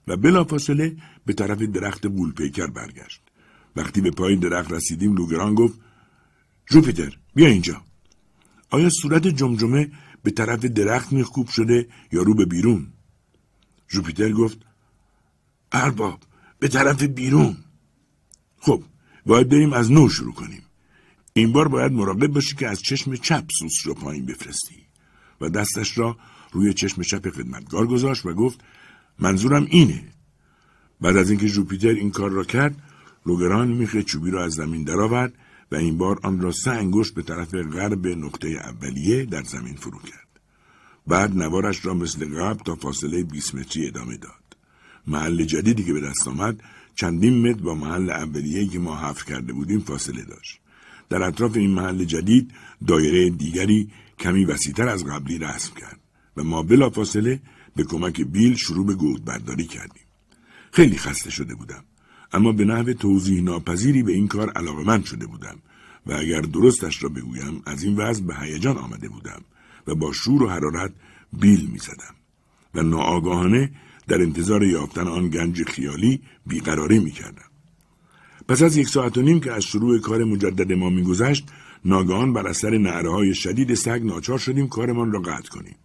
و بلافاصله به طرف درخت بولپیکر برگشت. وقتی به پای درخت رسیدیم لوگراند گفت: ژوپیتر، بیا اینجا. آیا صورت جمجمه به طرف درخت میخکوب شده یا رو به بیرون؟ ژوپیتر گفت: ارباب، به طرف بیرون. خب، باید بریم از نو شروع کنیم. این بار باید مراقب باشی که از چشم چپ سوس رو پایین بفرستی. و دستش را روی چشم چپ خدمتگار گذاشت و گفت: منظورم اینه. بعد از اینکه ژوپیتر این کار را کرد، لوگراند میخ چوبی را از زمین درآورد و این بار آن را سه انگشت به طرف غرب نقطه اولیه در زمین فرو کرد. بعد نوارش را مثل قبل تا فاصله بیست متری ادامه داد. محل جدیدی که به دست آمد چندین متر با محل اولیه‌ای که ما حفر کرده بودیم فاصله داشت. در اطراف این محل جدید دایره دیگری کمی وسیع‌تر از قبلی رسم کرد و ما بلافاصله به کمک بیل شروع به گودبرداری کردیم. خیلی خسته شده بودم، اما به نحو توضیح ناپذیری به این کار علاقه‌مند شده بودم و اگر درستش را بگویم از این وضع به هیجان آمده بودم و با شور و حرارت بیل می‌زدم و ناآگاهانه در انتظار یافتن آن گنج خیالی بیقراری می‌کردم. پس از یک ساعت و نیم که از شروع کار مجدد ما می‌گذشت، ناگهان بر اثر نعره‌های شدید سگ ناچار شدیم کارمان را قطع کنیم.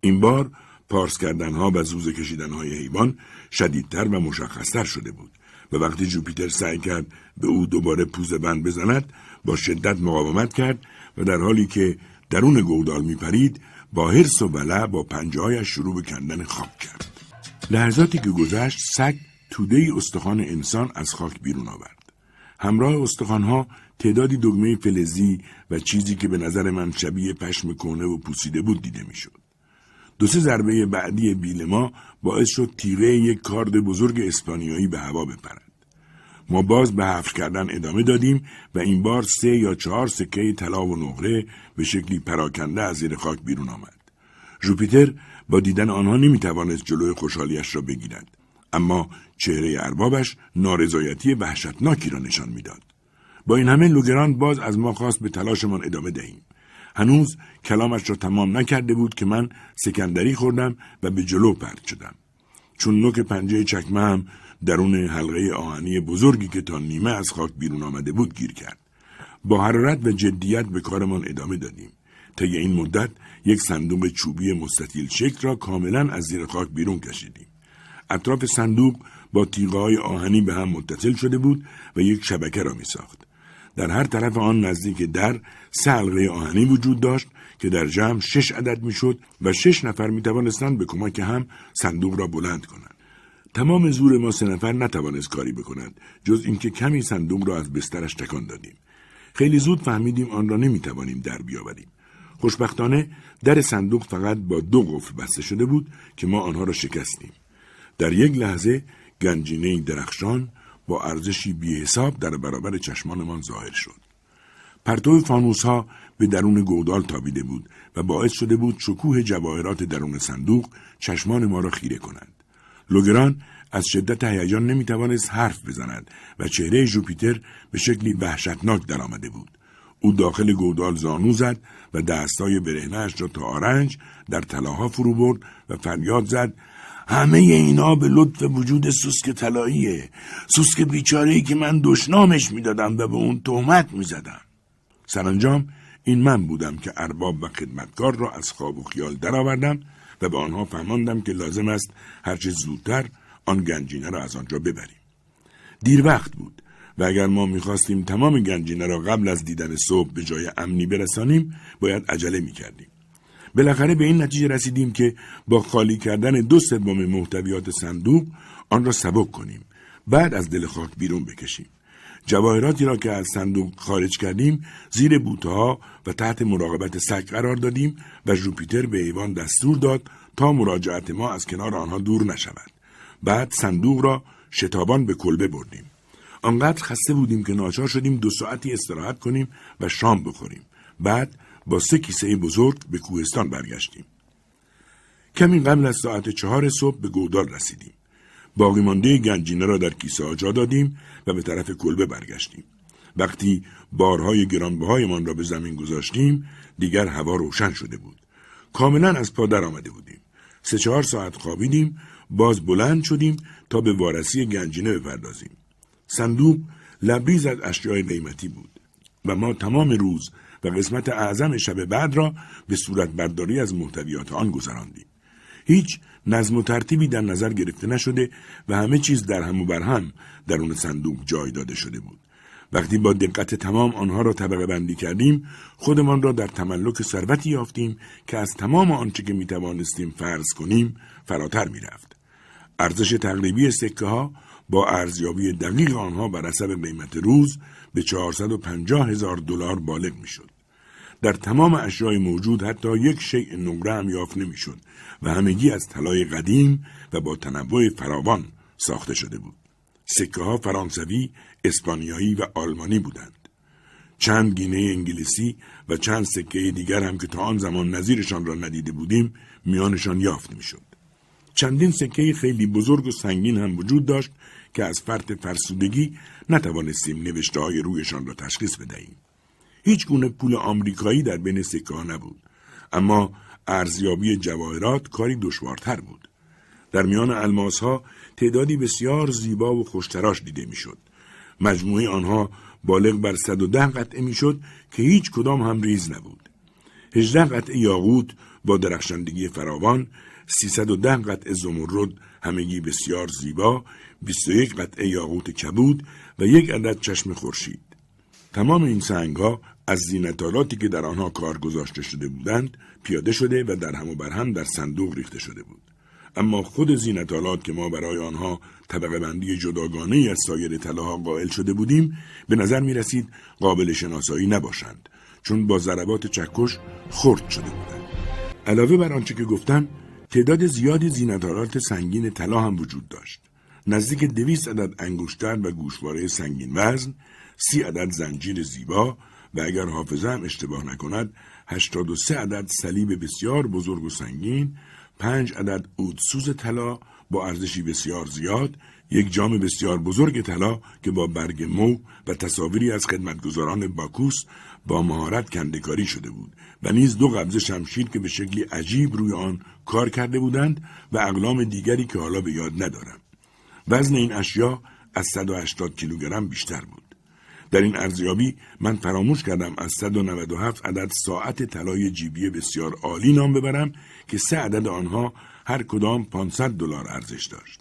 این بار پارس کردن‌ها و زوزه کشیدن‌های حیوان شدیدتر و مشخص‌تر شده بود و وقتی ژوپیتر سعی کرد به او دوباره پوزه بند بزند، با شدت مقاومت کرد و در حالی که درون گودال می پرید، با حرص و ولع با پنجه‌هایش شروع به کندن خاک کرد. لحظاتی که گذشت، سگ توده‌ای استخوان انسان از خاک بیرون آورد. همراه استخوان‌ها تعدادی دگمه فلزی و چیزی که به نظر من شبیه پشم کهنه و پوسیده بود دیده میشد. دو سه ضربه بعدی بیل ما باعث شد تیره یک کارد بزرگ اسپانیایی به هوا بپرد. ما باز به حفر کردن ادامه دادیم و این بار سه یا چهار سکه طلا و نقره به شکلی پراکنده از زیر خاک بیرون آمد. ژوپیتر با دیدن آنها نمیتوانست جلوی خوشحالیش را بگیرد، اما چهره اربابش نارضایتی وحشتناکی را نشان میداد. با این همه لوگراند باز از ما خواست به تلاشمان ادامه دهیم. هنوز کلامش را تمام نکرده بود که من سکندری خوردم و به جلو پرت شدم. چون نوک پنجه چکمه هم درون حلقه آهنی بزرگی که تا نیمه از خاک بیرون آمده بود گیر کرد. با حرارت و جدیت به کارمان ادامه دادیم. طی این مدت یک صندوق چوبی مستطیل شکل را کاملا از زیر خاک بیرون کشیدیم. اطراف صندوق با تیغه‌های آهنی به هم متصل شده بود و یک شبکه را می ساخت. در هر طرف آن نزدیک در سه حلقه آهنی وجود داشت که در جمع شش عدد می شد و شش نفر می توانستند به کمک هم صندوق را بلند کنند. تمام زور ما سه نفر نتوانست کاری بکنند، جز اینکه کمی صندوق را از بسترش تکان دادیم. خیلی زود فهمیدیم آن را نمی توانیم در بیاوریم. خوشبختانه در صندوق فقط با دو قفل بسته شده بود که ما آنها را شکستیم. در یک لحظه گنجینه درخشان با ارزشی بی‌حساب در برابر چشمانمان ظاهر شد. پرتو فانوس‌ها به درون گودال تابیده بود و باعث شده بود شکوه جواهرات درون صندوق چشمان ما را خیره کند. لوگراند از شدت هیجان نمی‌توانست حرف بزند و چهره ژوپیتر به شکلی وحشتناک درآمده بود. او داخل گودال زانو زد و دستای برهنه‌اش را تا آرنج در طلاها فرو برد و فریاد زد: همه اینا به لطف وجود سوسک طلاییه، سوسک بیچاره‌ای که من دشنامش میدادم و به اون تهمت میزدم. سرانجام این من بودم که ارباب و خدمتکار را از خواب و خیال درآوردم و به آنها فهماندم که لازم است هرچه زودتر آن گنجینه را از آنجا ببریم. دیر وقت بود و اگر ما میخواستیم تمام گنجینه را قبل از دیدن صبح به جای امنی برسانیم، باید عجله میکردیم. بالاخره به این نتیجه رسیدیم که با خالی کردن دو سوم محتویات صندوق آن را سبک کنیم، بعد از دل خاک بیرون بکشیم. جواهراتی را که از صندوق خارج کردیم زیر بوته‌ها و تحت مراقبت سگ قرار دادیم و ژوپیتر به ایوان دستور داد تا مراجعت ما از کنار آنها دور نشود. بعد صندوق را شتابان به کلبه بردیم. آنقدر خسته بودیم که ناچار شدیم دو ساعتی استراحت کنیم و شام بخوریم. بعد با سه کیسه بزرگ به کوهستان برگشتیم. کمی قبل از ساعت چهار صبح به گودال رسیدیم. باقی مانده گنجینه را در کیسه ها جا دادیم و به طرف کلبه برگشتیم. وقتی بارهای گرانبهایمان را به زمین گذاشتیم، دیگر هوا روشن شده بود. کاملا از پا در آمده بودیم. سه چهار ساعت خوابیدیم، باز بلند شدیم تا به وارسی گنجینه بپردازیم. صندوق لبریز از اشیای قیمتی بود و ما تمام روز و قسمت اعظم شب بعد را به صورت برداری از محتویات آن گذراندیم. هیچ نظم و ترتیبی در نظر گرفته نشده و همه چیز در هم و برهم درون صندوق جای داده شده بود. وقتی با دقت تمام آنها را طبقه بندی کردیم، خودمان را در تملک ثروتی یافتیم که از تمام آنچه که می توانستیم فرض کنیم فراتر می رفت. ارزش تقریبی سکه ها با ارزیابی دقیق آنها بر حسب قیمت روز به چهارصد و پنجاه هزار دلار بالغ می شد. در تمام اشیای موجود حتی یک شیء نقره هم یافت نمی شد و همگی از طلای قدیم و با تنوع فراوان ساخته شده بود. سکه ها فرانسوی، اسپانیایی و آلمانی بودند. چند گینه انگلیسی و چند سکه دیگر هم که تا آن زمان نظیرشان را ندیده بودیم میانشان یافت می شد. چندین سکه خیلی بزرگ و سنگین هم وجود داشت که از فرط فرسودگی نتوانستیم نوشته‌های رویشان را تشخیص بدهیم. هیچ گونه پول آمریکایی در بین سکه‌ها نبود، اما ارزیابی جواهرات کاری دشوارتر بود. در میان الماس‌ها تعدادی بسیار زیبا و خوشتراش دیده می‌شد. مجموعه آنها بالغ بر صد و ده قطعه می‌شد که هیچ کدام هم ریز نبود. هجده قطعه یاقوت با درخشندگی فراوان، سیصد و ده قطعه زمرد همگی بسیار زیبا، بیست و یک قطعه یاقوت کبود و یک عدد چشم خورشید. تمام این سنگ‌ها از زینت‌آلاتی که در آنها کار گذاشته شده بودند پیاده شده و در هم و بر هم در صندوق ریخته شده بود. اما خود زینت‌آلات که ما برای آنها طبقه بندی جداگانه‌ای از سایر طلاها قائل شده بودیم، به نظر می‌رسید قابل شناسایی نباشند، چون با ضربات چکش خرد شده بودند. علاوه بر آنچه که گفتم، تعداد زیادی زینتارات سنگین طلا هم وجود داشت. نزدیک دویست عدد انگشتر و گوشواره سنگین وزن، سی عدد زنجیر زیبا و اگر حافظه هم اشتباه نکند، هشتاد و سه عدد صلیب بسیار بزرگ و سنگین، پنج عدد عودسوز طلا با ارزشی بسیار زیاد، یک جام بسیار بزرگ طلا که با برگ مو و تصاویری از خدمتگزاران باکوس با مهارت کنده‌کاری شده بود و نیز دو قبضه شمشیر که به شکلی عجیب روی آن کار کرده بودند و اقلام دیگری که حالا به یاد ندارم. وزن این اشیا از صد و هشتاد کیلوگرم بیشتر بود. در این ارزیابی من فراموش کردم از صد و نود و هفت عدد ساعت طلای جیبی بسیار عالی نام ببرم که سه عدد آنها هر کدام پانصد دلار ارزش داشت.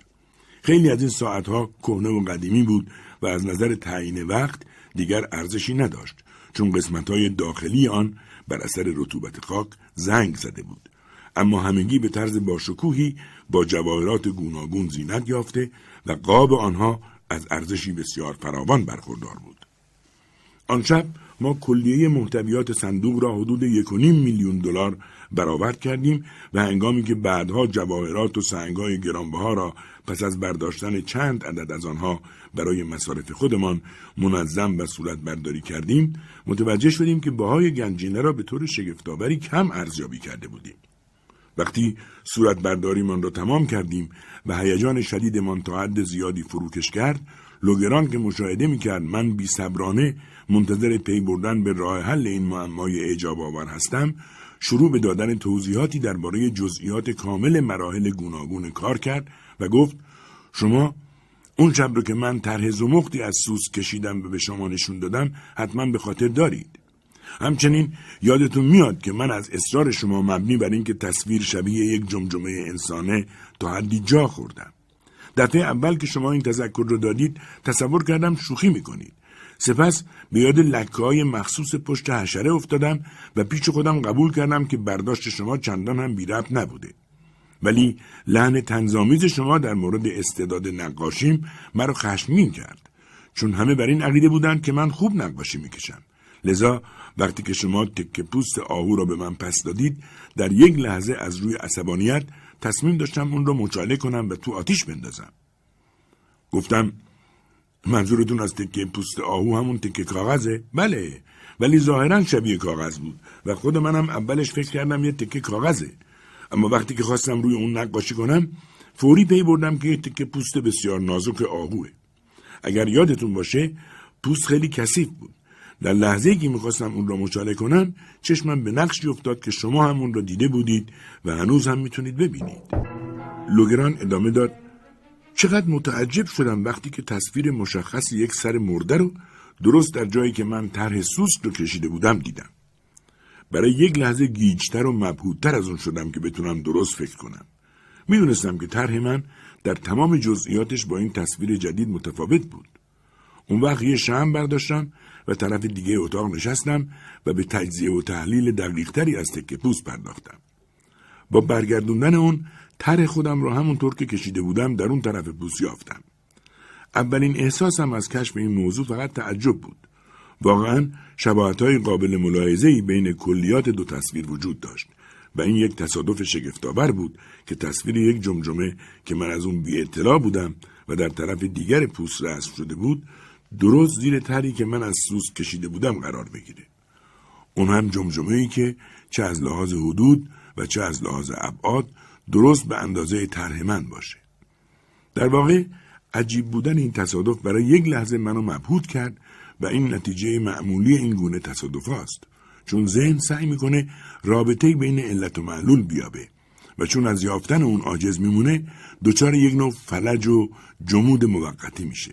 خیلی از این ساعتها کهنه و قدیمی بود و از نظر تعیین وقت دیگر ارزشی نداشت، چون قسمت‌های داخلی آن بر اثر رطوبت خاک زنگ زده بود، اما همگی به طرز باشکوهی با جواهرات گوناگون زینت یافته و قاب آنها از ارزشی بسیار فراوان برخوردار بود. آن شب ما کلیه محتویات صندوق را حدود یک و نیم میلیون دلار برآورد کردیم و هنگامی که بعدها جواهرات و سنگ‌های گرانبها را پس از برداشتن چند عدد از آنها برای مصارف خودمان منظم و صورت برداری کردیم، متوجه شدیم که بهای گنجینه را به طور شگفت‌آوری کم ارزیابی کرده بودیم. وقتی صورت برداریمان را تمام کردیم و هیجان شدیدمان تا حد زیادی فروکش کرد، لوگران که مشاهده می‌کرد من بی‌صبرانه منتظر پی بردن به راه حل این معمای اعجاب‌آور هستم، شروع به دادن توضیحاتی درباره جزئیات کامل مراحل گوناگون کار کرد و گفت: شما اون شب رو که من طرح زمختی از سوس کشیدم و به شما نشون دادم حتما به خاطر دارید. همچنین یادتون میاد که من از اصرار شما مبنی بر اینکه تصویر شبیه یک جمجمه انسانه تا حدی جا خوردم. دفعه اول که شما این تذکر رو دادید تصور کردم شوخی میکنید. سپس به یاد لکه های مخصوص پشت حشره افتادم و پیش خودم قبول کردم که برداشت شما چندان هم بی ربط نبوده. ولی لحن طنزآمیز شما در مورد استعداد نقاشیم مرا خشمگین کرد، چون همه بر این عقیده بودند که من خوب نقاشی میکشم. لذا وقتی که شما تکه پوست آهو را به من پس دادید، در یک لحظه از روی عصبانیت تصمیم داشتم اون را مچاله کنم و تو آتیش بندازم. گفتم: منظورتون از تکه پوست آهو همون تکه کاغذه؟ بله، ولی ظاهرا شبیه کاغذ بود و خود منم اولش فکر کردم یه تکه کاغذه، اما وقتی که خواستم روی اون نقاشی کنم فوری پی بردم که یه تکه پوست بسیار نازک آهوه. اگر یادتون باشه پوست خیلی کثیف بود. در لحظه‌ای که میخواستم اون را مچاله کنم چشمم به نقشی افتاد که شما هم اون را دیده بودید و هنوز هم میتونید ببینید. لوگران ادامه داد: چقدر متعجب شدم وقتی که تصویر مشخص یک سر مرده رو درست در جایی که من طرح سوسک رو کشیده بودم دیدم. برای یک لحظه گیجتر و مبهوت‌تر از اون شدم که بتونم درست فکر کنم. میدونستم که طرح من در تمام جزئیاتش با این تصویر جدید متفاوت بود. اون وقت یه شمع برداشتم و طرف دیگه اتاق نشستم و به تجزیه و تحلیل دقیق‌تری از تکه پوست پرداختم. با برگردوندن اون طرح خودم را همونطور که کشیده بودم در اون طرف پوست یافتم. اولین احساسم از کشف این موضوع فقط تعجب بود. واقعاً شباهت‌های قابل ملاحظه‌ای بین کلیات دو تصویر وجود داشت و این یک تصادف شگفت‌آور بود که تصویر یک جمجمه که من از اون بی اطلاع بودم و در طرف دیگر پوست رسم شده بود، درست زیر طرحی که من از سوسک کشیده بودم قرار بگیره. اون هم جمجمه‌ای که چه از لحاظ حدود و چه از لحاظ ابعاد درست به اندازه طرح من باشه. در واقع عجیب بودن این تصادف برای یک لحظه منو مبهوت کرد و این نتیجه معمولی این گونه تصادف هاست، چون ذهن سعی میکنه رابطه بین علت و معلول بیابه و چون از یافتن اون عاجز میمونه دچار یک نوع فلج و جمود موقتی میشه.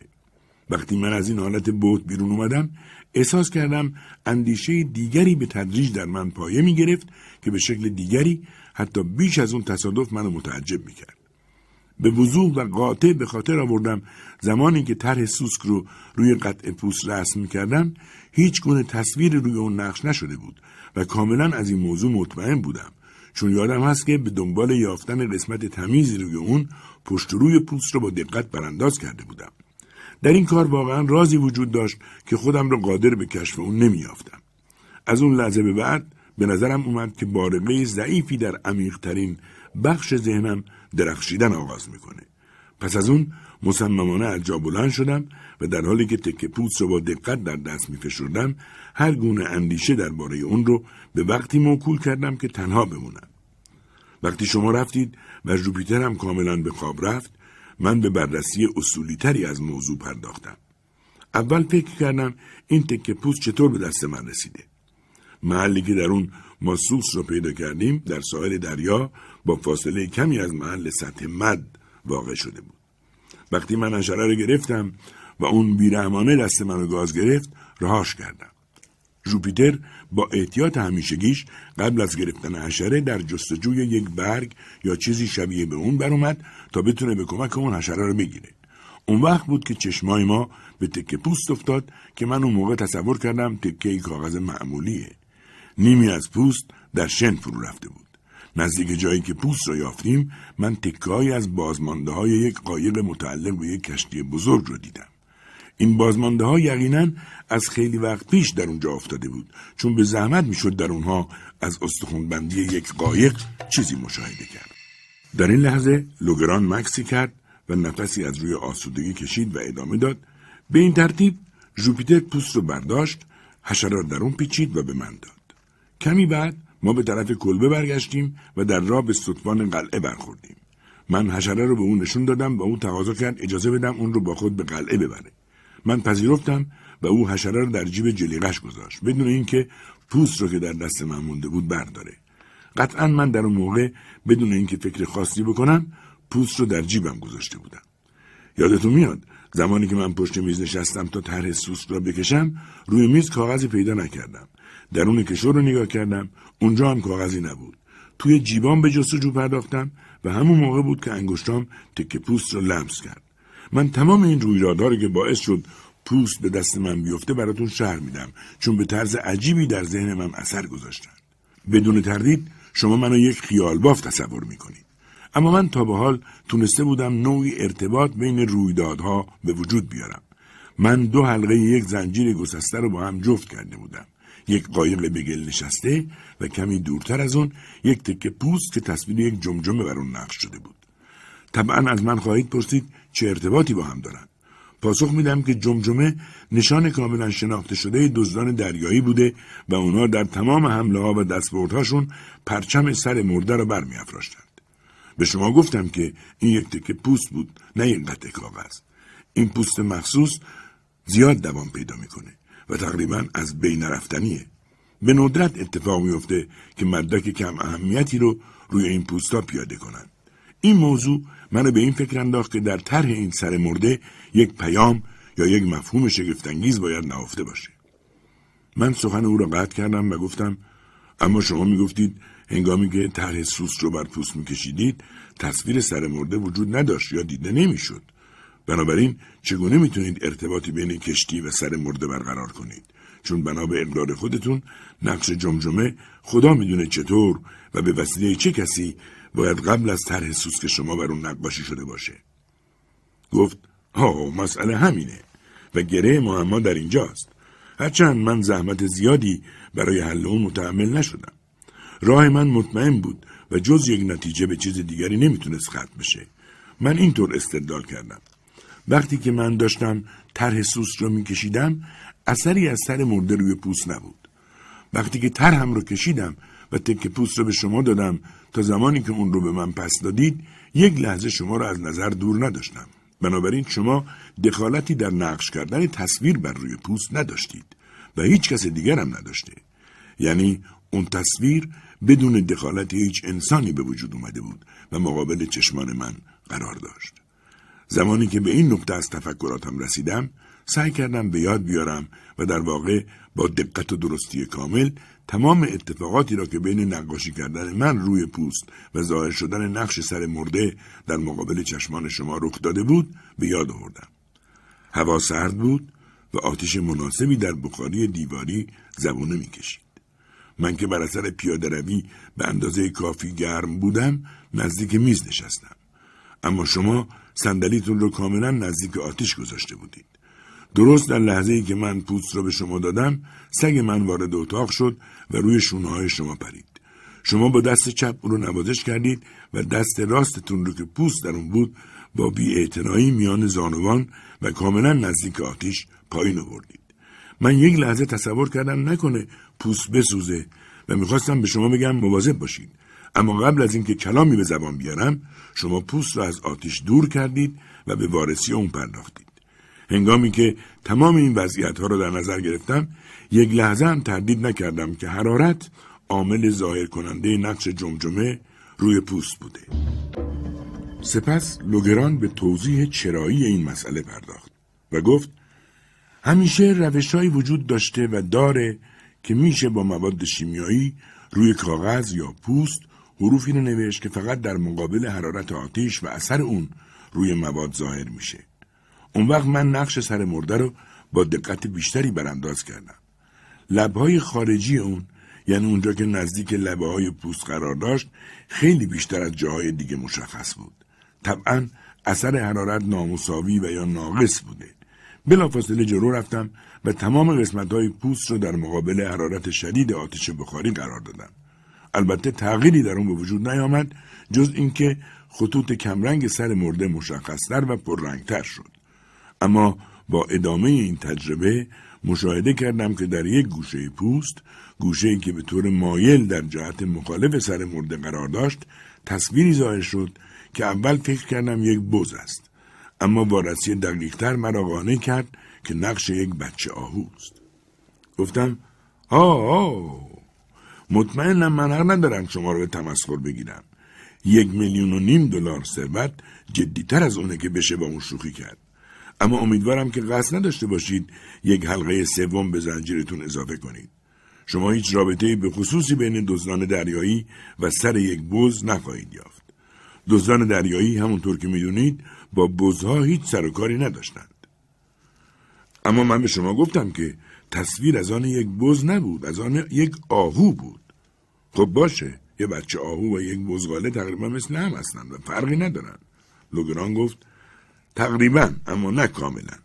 وقتی من از این حالت بهت بیرون اومدم احساس کردم اندیشه دیگری به تدریج در من پایه میگرفت که به شکل دیگری حتی بیش از اون تصادف منو متعجب میکرد. به وضوح و قاطع به خاطر آوردم زمانی که طرح سوسک رو روی قطع پوست رسم میکردم هیچ گونه تصویر روی اون نقش نشده بود و کاملا از این موضوع مطمئن بودم، چون یادم هست که به دنبال یافتن قسمت تمیزی روی اون پشت روی پوست رو با دقت برانداز کرده بودم. در این کار واقعا رازی وجود داشت که خودم رو قادر به کشف اون نمیافتم. از اون لحظه به بعد به نظرم اومد که بارقه ضعیفی در عمیق‌ترین بخش ذهنم درخشیدن آغاز میکنه. پس از اون مصممانه از جا بلند شدم و در حالی که تکه پوست رو با دقت در دست میفشردم، هر گونه اندیشه درباره اون رو به وقتی موکول کردم که تنها بمونم. وقتی شما رفتید و ژوپیتر هم کاملا به خواب رفت، من به بررسی اصولی تری از موضوع پرداختم. اول فکر کردم این تکه پوست چطور به دست من رسیده. محلی که در اون ما سوس رو پیدا کردیم در ساحل دریا با فاصله کمی از محل سطح مد واقع شده بود. وقتی من حشره رو گرفتم و اون بیرحمانه دست منو گاز گرفت، رهاش کردم. ژوپیتر با احتیاط همیشگیش قبل از گرفتن حشره در جستجوی یک برگ یا چیزی شبیه به اون برآمد تا بتونه به کمک اون حشره رو بگیره. اون وقت بود که چشمای ما به تکه پوست افتاد که من اون موقع تصور کردم تکه کاغذ معمولیه. نیمی از پوست در شن فرو رفته بود. نزدیک جایی که پوست را یافتیم، من تکه‌ای از بازمانده‌های یک قایق متعلق به یک کشتی بزرگ رو دیدم. این بازمانده‌ها یقیناً از خیلی وقت پیش در اونجا افتاده بود، چون به زحمت میشد در اونها از استخوان‌بندی یک قایق چیزی مشاهده کرد. در این لحظه لوگراند مکسی کرد و نفسی از روی آسودگی کشید و ادامه داد: به این ترتیب ژوپیتر پوست رو برداشت، حشره را در اون پیچید و به من داد. کمی بعد ما به طرف کلبه برگشتیم و در راه به ستوان قلعه برخوردیم. من حشره رو به اون نشون دادم و اون تقاضا کرد اجازه بدم اون رو با خود به قلعه ببره. من پذیرفتم و او حشره رو در جیب جلیقش گذاشت بدون اینکه پوست رو که در دست من مونده بود برداره. قطعا من در اون موقع بدون اینکه فکر خاصی بکنم پوست رو در جیبم گذاشته بودم. یادتون میاد زمانی که من پشت میز نشستم تا طرح سوسک را بکشم، روی میز کاغذی پیدا نکردم. درون کشو رو نگاه کردم، اونجا هم کاغذی نبود. توی جیبام به جستجو پرداختم و همون موقع بود که انگشتام تکه پوست رو لمس کرد. من تمام این رویدادها رو که باعث شد پوست به دست من بیفته براتون شرح میدم، چون به طرز عجیبی در ذهن من اثر گذاشتن. بدون تردید شما منو یک خیال باف تصور میکنید، اما من تا به حال تونسته بودم نوعی ارتباط بین رویدادها به وجود بیارم. من دو حلقه یک زنجیر گسسته رو با هم جفت کرده بودم، یک قایق به گل نشسته و کمی دورتر از اون یک تکه پوست که تصویر یک جمجمه بر اون نقش شده بود. طبعا از من خواهید پرسید چه ارتباطی با هم دارن. پاسخ میدم که جمجمه نشان کاملا شناخته شده دزدان دریایی بوده و اونا در تمام حمله ها و دستبردهاشون پرچم سر مرده را برمی‌افراشتند. به شما گفتم که این یک تکه پوست بود، نه یک قطعه کاغذ. این پوست مخصوص زیاد دوام پیدا میکنه و تقریبا از بین رفتنیه. به ندرت اتفاق میفته که مدرک کم اهمیتی رو روی این پوستا پیاده کنن. این موضوع منو به این فکر انداخت که در طرح این سر مرده یک پیام یا یک مفهوم شگفت‌انگیز باید نهفته باشه. من سخن او را قطع کردم و گفتم: اما شما میگفتید هنگامی که طرح سوسک رو بر پوست میکشیدید تصویر سر مرده وجود نداشت یا دیده نمیشد. بنابراین چگونه میتونید ارتباطی بین کشتی و سر مرده برقرار کنید؟ چون بنا به اقرار خودتون نقش جمجمه خدا میدونه چطور و به وسیله چه کسی باید قبل از طرح سوسک شما بر اون نقاشی شده باشه. گفت: ها، مسئله همینه و گره معما در اینجاست، هرچند من زحمت زیادی برای حل اون متحمل نشدم. راه من مطمئن بود و جز یک نتیجه به چیز دیگری نمیتونست ختم بشه. من اینطور استدلال کردم: وقتی که من داشتم طرح سوسک رو میکشیدم اثری از سر مرده روی پوست نبود. وقتی که طرحم رو کشیدم و تکه پوست رو به شما دادم تا زمانی که اون رو به من پس دادید، یک لحظه شما رو از نظر دور نداشتم. بنابراین شما دخالتی در نقش کردن تصویر بر روی پوست نداشتید و هیچ کس دیگر هم نداشته. یعنی اون تصویر بدون دخالت هیچ انسانی به وجود اومده بود و مقابل چشمان من قرار داشت. زمانی که به این نقطه از تفکراتم رسیدم، سعی کردم به یاد بیارم و در واقع با دقت و درستی کامل تمام اتفاقاتی را که بین نقاشی کردن من روی پوست و ظاهر شدن نقش سر مرده در مقابل چشمان شما رخ داده بود به یاد آوردم. هوا سرد بود و آتش مناسبی در بخاری دیواری زبونه می‌کشید. من که بر اثر پیاده روی به اندازه کافی گرم بودم، نزدیک میز نشستم. اما شما صندلیتون رو کاملا نزدیک آتش گذاشته بودید. درست در لحظه‌ای که من پوست رو به شما دادم، سگ من وارد اتاق شد و روی شونه‌های شما پرید. شما با دست چپ اون رو نوازش کردید و دست راستتون رو که پوست در اون بود با بی‌اعتنایی میان زانوان و کاملا نزدیک آتش پایین آوردید. من یک لحظه تصور کردم نکنه پوست بسوزه و میخواستم به شما بگم مواظب باشید، اما قبل از اینکه کلامی به زبان بیارم شما پوست را از آتش دور کردید و به وارسی اون پرداختید. هنگامی که تمام این وضعیت‌ها را در نظر گرفتم، یک لحظه هم تردید نکردم که حرارت عامل ظاهر کننده نقش جمجمه روی پوست بوده. سپس لوگراند به توضیح چرایی این مسئله پرداخت و گفت همیشه روش‌هایی وجود داشته و داره که میشه با مواد شیمیایی روی کاغذ یا پوست حروفی رو نوشت که فقط در مقابل حرارت آتش و اثر اون روی مواد ظاهر میشه. اون وقت من نقش سر مرده رو با دقت بیشتری برانداز کردم. لب‌های خارجی اون، یعنی اونجا که نزدیک لبه‌های پوست قرار داشت، خیلی بیشتر از جاهای دیگه مشخص بود. طبعاً اثر حرارت نامساوی و یا ناقص بوده. بلافاصله جلو رفتم و تمام قسمت‌های پوست رو در مقابل حرارت شدید آتش بخاری قرار دادم. البته تغییری در اون به وجود نیامد جز اینکه خطوط کمرنگ سر مرده مشخص‌تر و پررنگ‌تر شد. اما با ادامه این تجربه مشاهده کردم که در یک گوشه پوست، گوشه‌ای که به طور مایل در جهت مخالف سر مرده قرار داشت، تصویری ظاهر شد که اول فکر کردم یک بز است، اما وارسی دقیق‌تر مرا قانع کرد که نقش یک بچه آهوست. گفتم آه آه مطمئنم من حق ندارم شما رو به تمسخر بگیرم. یک میلیون و نیم دلار ثروت جدی‌تر از اونه که بشه با اون شوخی کرد. اما امیدوارم که قصد نداشته باشید یک حلقه سوم به زنجیرتون اضافه کنید. شما هیچ رابطه‌ای به خصوصی بین دزدان دریایی و سر یک بز نخواهید یافت. دزدان دریایی همونطور که میدونید با بزها هیچ سر و کاری نداشتند. اما من به شما گفتم که تصویر از آن یک بز نبود، از آن یک آهو بود. خب باشه، یه بچه آهو و یک بزغاله تقریبا مثل هم هستند و فرقی ندارند. لوگراند گفت تقریبا اما نه کاملا.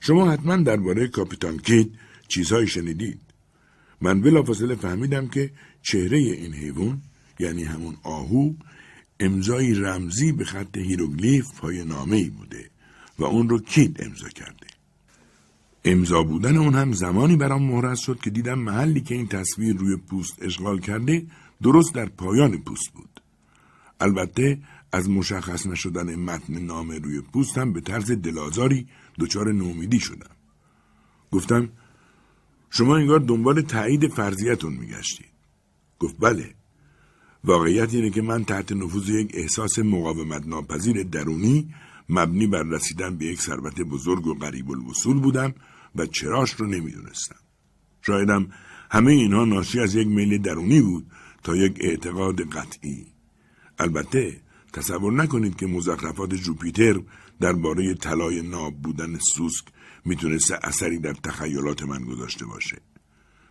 شما حتما درباره کاپیتان کید چیزهایی شنیدید. من بلافاصله فهمیدم که چهره این حیوان، یعنی همون آهو، امضای رمزی به خط هیروگلیف پای نامه‌ای بوده و اون رو کید امضا کرده. امضا بودن اون هم زمانی برام مهرس شد که دیدم محلی که این تصویر روی پوست اشغال کرده درست در پایان پوست بود. البته از مشخص نشدن متن نامه روی پوستم به طرز دل‌آزاری دچار نومیدی شدم. گفتم شما انگار دنبال تایید فرضیتون میگشتید. گفت بله. واقعیت اینه که من تحت نفوذ یک احساس مقاومت ناپذیر درونی مبنی بر رسیدن به یک ثروت بزرگ و قریب الوصول بودم و چراش رو نمیدونستم. شایدم همه اینها ناشی از یک میل درونی بود تا یک اعتقاد قطعی. البته تصور نکنید که مزخرفات ژوپیتر درباره طلای ناب بودن سوسک میتونسته اثری در تخیلات من گذاشته باشه.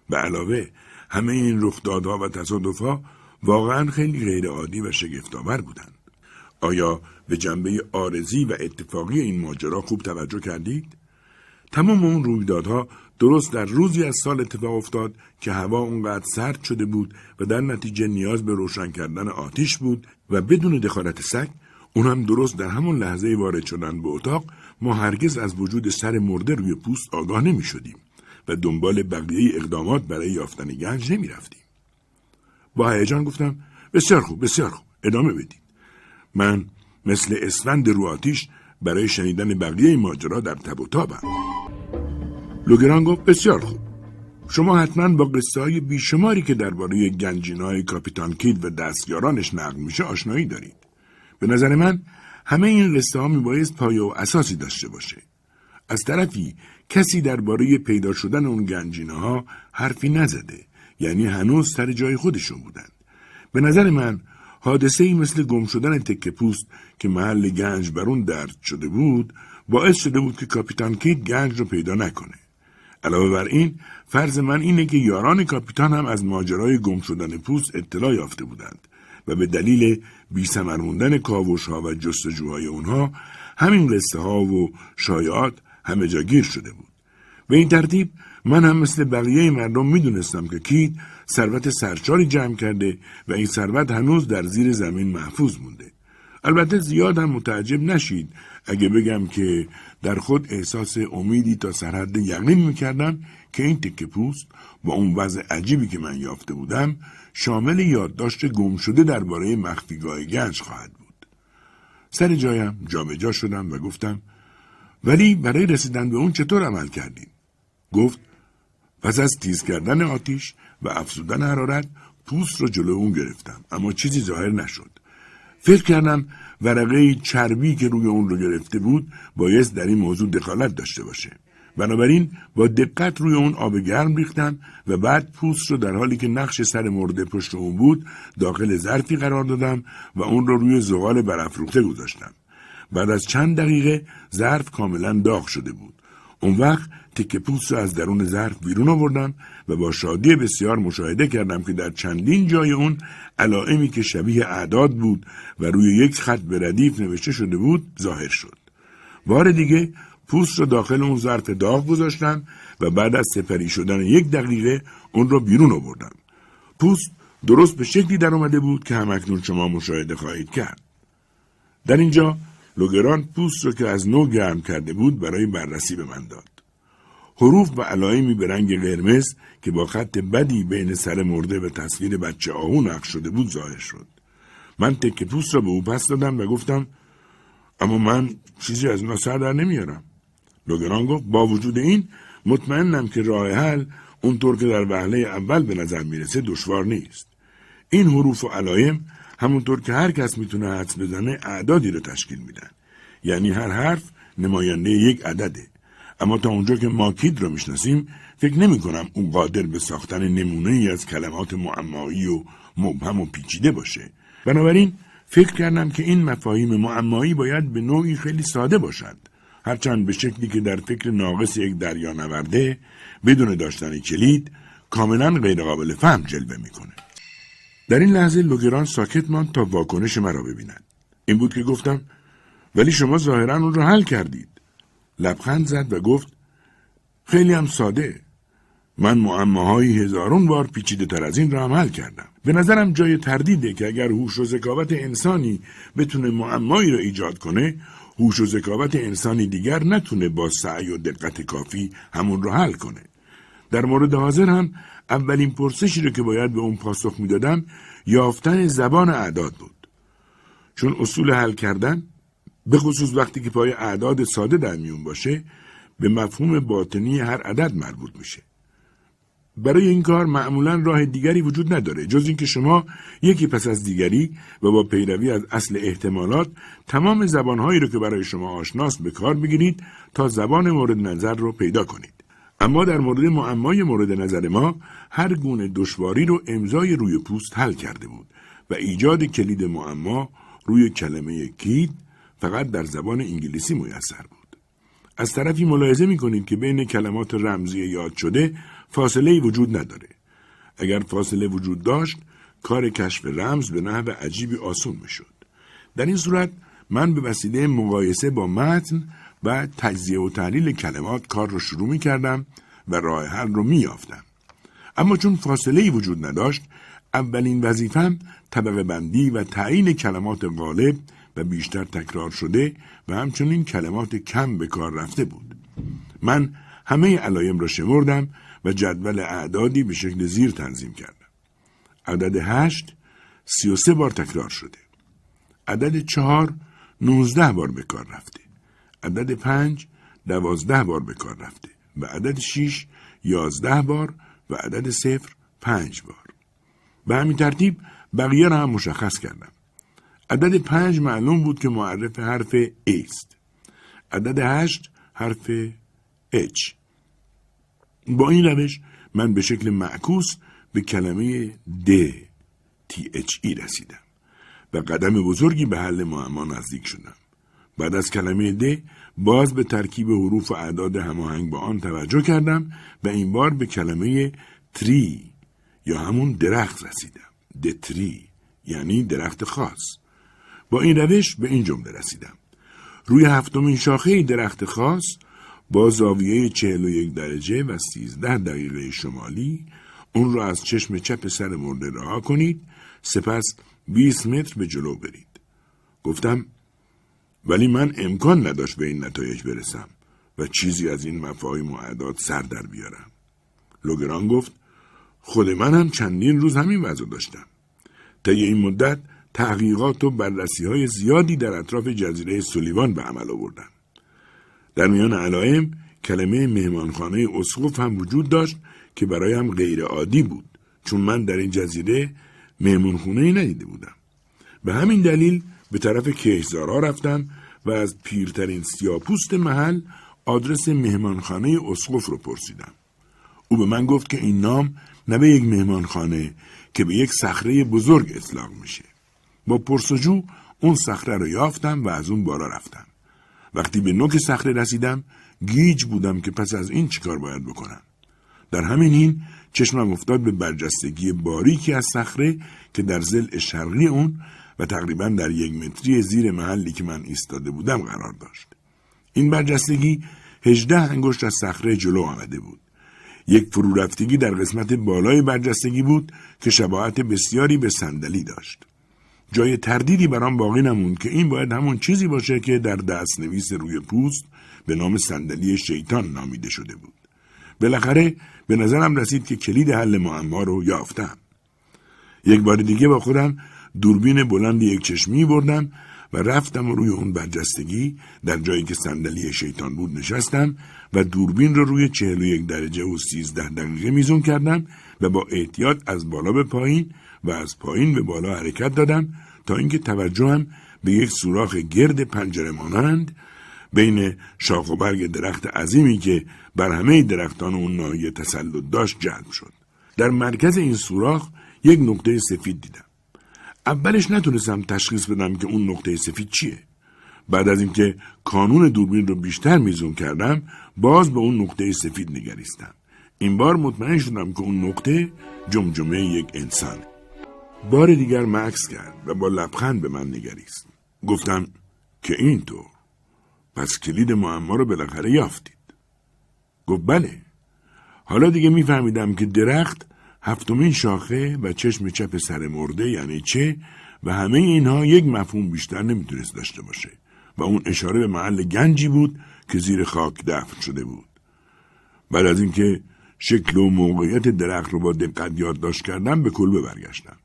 به علاوه همه این رخدادها و تصادفها واقعا خیلی غیرعادی و شگفت‌آور بودند. آیا به جنبه عارضی و اتفاقی این ماجرا خوب توجه کردید؟ تمام اون رویدادها درست در روزی از سال اتفاق افتاد که هوا اونقدر سرد شده بود و در نتیجه نیاز به روشن کردن آتش بود و بدون دخالت سگ، اون هم درست در همون لحظه وارد شدن به اتاق، ما هرگز از وجود سر مرده روی پوست آگاه نمی شدیم و دنبال بقیه اقدامات برای یافتن گنج نمی رفتیم. با هیجان گفتم بسیار خوب، بسیار خوب، ادامه بدید. من مثل اسفند رو آتش برای شنیدن بقیه ماجرا در تب و تابم. لوگراند گفت بسیار خوب. شما حتما با قصه های بیشماری که درباره گنجینه‌های کاپیتان کید و دستیارانش نقل میشه آشنایی دارید. به نظر من همه این قصه ها میبایست پایه و اساسی داشته باشه. از طرفی کسی درباره پیدا شدن اون گنجینه‌ها حرفی نزده، یعنی هنوز سر جای خودشون بودن. به نظر من حادثه‌ای مثل گم شدن تکه پوست که محل گنج بر اون درد شده بود، باعث شده بود که کاپیتان کید گنج رو پیدا نکنه. علاوه بر این، فرض من اینه که یاران کاپیتان هم از ماجرای گم شدن پوست اطلاع یافته بودند و به دلیل بی‌ثمر موندن کاوش‌ها و جستجوهای اونها همین قصه‌ها و شایعات همه جا گیر شده بود. به این ترتیب من هم مثل بقیه مردم می دونستم که کید ثروت سرشاری جمع کرده و این ثروت هنوز در زیر زمین محفوظ مونده. البته زیاد هم متعجب نشید اگه بگم که در خود احساس امیدی تا سرحد یقین می کردم که این تکه پوست با اون وضع عجیبی که من یافته بودم شامل یادداشت گم شده درباره مخفیگاه گنج خواهد بود. سر جایم جابجا شدم و گفتم ولی برای رسیدن به اون چطور عمل کردیم؟ گفت پس از تیز کردن آتیش و افزودن حرارت پوست رو جلو اون گرفتم، اما چیزی ظاهر نشد. فکر کردم ورقه چربی که روی اون رو گرفته بود بایست در این موضوع دخالت داشته باشه. بنابراین با دقت روی اون آب گرم ریختم و بعد پوست رو در حالی که نقش سر مرده پشت اون بود داخل ظرفی قرار دادم و اون رو روی زغال برافروخته گذاشتم. بعد از چند دقیقه ظرف کاملا داغ شده بود. اون وقت تکه پوست رو از درون ظرف بیرون آوردم و با شادی بسیار مشاهده کردم که در چندین جای اون علائمی که شبیه اعداد بود و روی یک خط به ردیف نوشته شده بود ظاهر شد. بار دیگه پوست رو داخل اون ظرف داغ گذاشتم و بعد از سپری شدن یک دقیقه اون رو بیرون آوردم. پوست درست به شکلی در آمده بود که همکنون شما مشاهده خواهید کرد. در اینجا لوگراند پوست رو که از نو گرم کرده بود برای بررسی به من داد. حروف و علائمی به رنگ قرمز که با خط بدی بین سر مرده و تصویر بچه آهو نقش شده بود ظاهر شد. من تکه پوست را به او پس دادم و گفتم اما من چیزی از اون سر در نمیارم. لوگراند گفت با وجود این مطمئنم که راه حل اونطور که در وهله اول به نظر میرسه دشوار نیست. این حروف و علائم همونطور که هر کس میتونه حدس بزنه اعدادی رو تشکیل میدن، یعنی هر حرف نماینده یک عدده. اما تا اونجا که ما کید رو میشناسیم فکر نمی کنم اون قادر به ساختن نمونه‌ای از کلمات معمایی و مبهم و پیچیده باشه. بنابراین فکر کردم که این مفاهیم معمایی باید به نوعی خیلی ساده باشد، هرچند به شکلی که در فکر ناقص یک دریانورده بدون داشتن کلید کاملا غیر قابل فهم جلوه میکنه. در این لحظه لوگراند ساکت ماند تا واکنش مرا ببیند. این بود که گفتم ولی شما ظاهرا اون رو حل کردید. لبخند زد و گفت خیلی هم ساده. من معماهایی هزارون بار پیچیده تر از این را هم حل کردم. به نظرم جای تردیده که اگر هوش و ذکاوت انسانی بتونه معمایی را ایجاد کنه، هوش و ذکاوت انسانی دیگر نتونه با سعی و دقت کافی همون را حل کنه. در مورد حاضر هم اولین پرسشی رو که باید به اون پاسخ میدادم یافتن زبان اعداد بود، چون اصول حل کردن به خصوص وقتی که پای اعداد ساده در میون باشه به مفهوم باطنی هر عدد مربوط میشه. برای این کار معمولا راه دیگری وجود نداره جز اینکه شما یکی پس از دیگری و با پیروی از اصل احتمالات تمام زبانهایی رو که برای شما آشناست به کار بگیرید تا زبان مورد نظر رو پیدا کنید. اما در مورد معمای مورد نظر ما هر گونه دشواری رو امضای روی پوست حل کرده بود و ایجاد کلید معما روی کلمه کید فقط در زبان انگلیسی میسر بود. از طرفی ملاحظه می‌کنید که بین کلمات رمزی یاد شده فاصله‌ای وجود نداره. اگر فاصله وجود داشت کار کشف رمز به نحو عجیبی آسون می‌شد. در این صورت من به وسیله مقایسه با متن و تجزیه و تحلیل کلمات کار رو شروع می کردم و راه حل رو می یافتم. اما چون فاصله‌ای وجود نداشت، اولین وظیفم طبقه بندی و تعیین کلمات غالب و بیشتر تکرار شده و همچنین کلمات کم به کار رفته بود. من همه علایم را شمردم و جدول اعدادی به شکل زیر تنظیم کردم. عدد هشت سی و سه بار تکرار شده. عدد چهار نوزده بار به کار رفته. عدد پنج دوازده بار به کار رفته و عدد شیش یازده بار و عدد صفر پنج بار. به همین ترتیب بقیه را هم مشخص کردم. عدد پنج معلوم بود که معرف حرف A است. عدد هشت حرف H. با این روش من به شکل معکوس به کلمه D تی اچ ای رسیدم و قدم بزرگی به حل معما نزدیک شدم. بعد از کلمه د باز به ترکیب حروف و اعداد هماهنگ با آن توجه کردم و این بار به کلمه تری یا همون درخت رسیدم. دتری یعنی درخت خاص. با این روش به این جمله رسیدم: روی هفتمین شاخه درخت خاص با زاویه چهل و یک درجه و سیزده دقیقه شمالی اون را از چشم چپ سر مرده رها کنید، سپس بیست متر به جلو برید. گفتم ولی من امکان نداشت به این نتایج برسم و چیزی از این مفاهیم و اعداد سر در بیارم. لوگراند گفت خود من هم چندین روز همین وضع داشتم. طی این مدت تحقیقات و بررسی‌های زیادی در اطراف جزیره استولیوان به عمل آوردم. در میان علائم کلمه مهمانخانه اسقف هم وجود داشت که برایم غیر عادی بود، چون من در این جزیره مهمانخانه‌ای ندیده بودم. به همین دلیل به طرف کهزارا رفتم و از پیرترین سیاپوست محل آدرس مهمانخانه اسقف رو پرسیدم. او به من گفت که این نام نه به یک مهمانخانه که به یک صخره بزرگ اطلاق میشه. با پرسجو اون صخره رو یافتم و از اون بالا رفتم. وقتی به نوک صخره رسیدم گیج بودم که پس از این چیکار باید بکنم. در همین این چشمم افتاد به برجستگی باریکی از صخره که در ضلع شرقی اون و تقریباً در یک متری زیر محلی که من ایستاده بودم قرار داشت. این برجستگی هجده انگشت از صخره جلو آمده بود. یک فرورفتگی در قسمت بالای برجستگی بود که شباهت بسیاری به صندلی داشت. جای تردیدی برام باقی نموند که این باید همون چیزی باشه که در دستنویس روی پوست به نام صندلی شیطان نامیده شده بود. بالاخره به نظرم رسید که کلید حل معما رو یافتم. یک بار دیگه با خودم دوربین بلند یک چشمی بردم و رفتم و روی اون برجستگی در جایی که صندلی شیطان بود نشستم و دوربین رو روی چهل و یک درجه و سیزده دقیقه میزون کردم و با احتیاط از بالا به پایین و از پایین به بالا حرکت دادم تا اینکه توجهم به یک سوراخ گرد پنجره مانند بین شاخ و برگ درخت عظیمی که بر همه درختان اون ناحیه تسلط داشت جلب شد. در مرکز این سوراخ یک نقطه سفید دیدم. اولش نتونستم تشخیص بدم که اون نقطه سفید چیه. بعد از اینکه کانون دوربین رو بیشتر میزون کردم باز به اون نقطه سفید نگریستم. این بار مطمئن شدم که اون نقطه جمجمه یک انسانه. بار دیگر مکث کرد و با لبخند به من نگریست. گفتم که اینطور پس کلید معما رو بالاخره یافتید. گفت بله. حالا دیگه میفهمیدم که درخت، هفتمین شاخه و چشم چپ سر مرده یعنی چه و همه اینها یک مفهوم بیشتر نمیتونست داشته باشه و اون اشاره به محل گنجی بود که زیر خاک دفن شده بود. بعد از اینکه شکل و موقعیت درخت رو با دقت یادداشت کردم به کلبه برگشتم.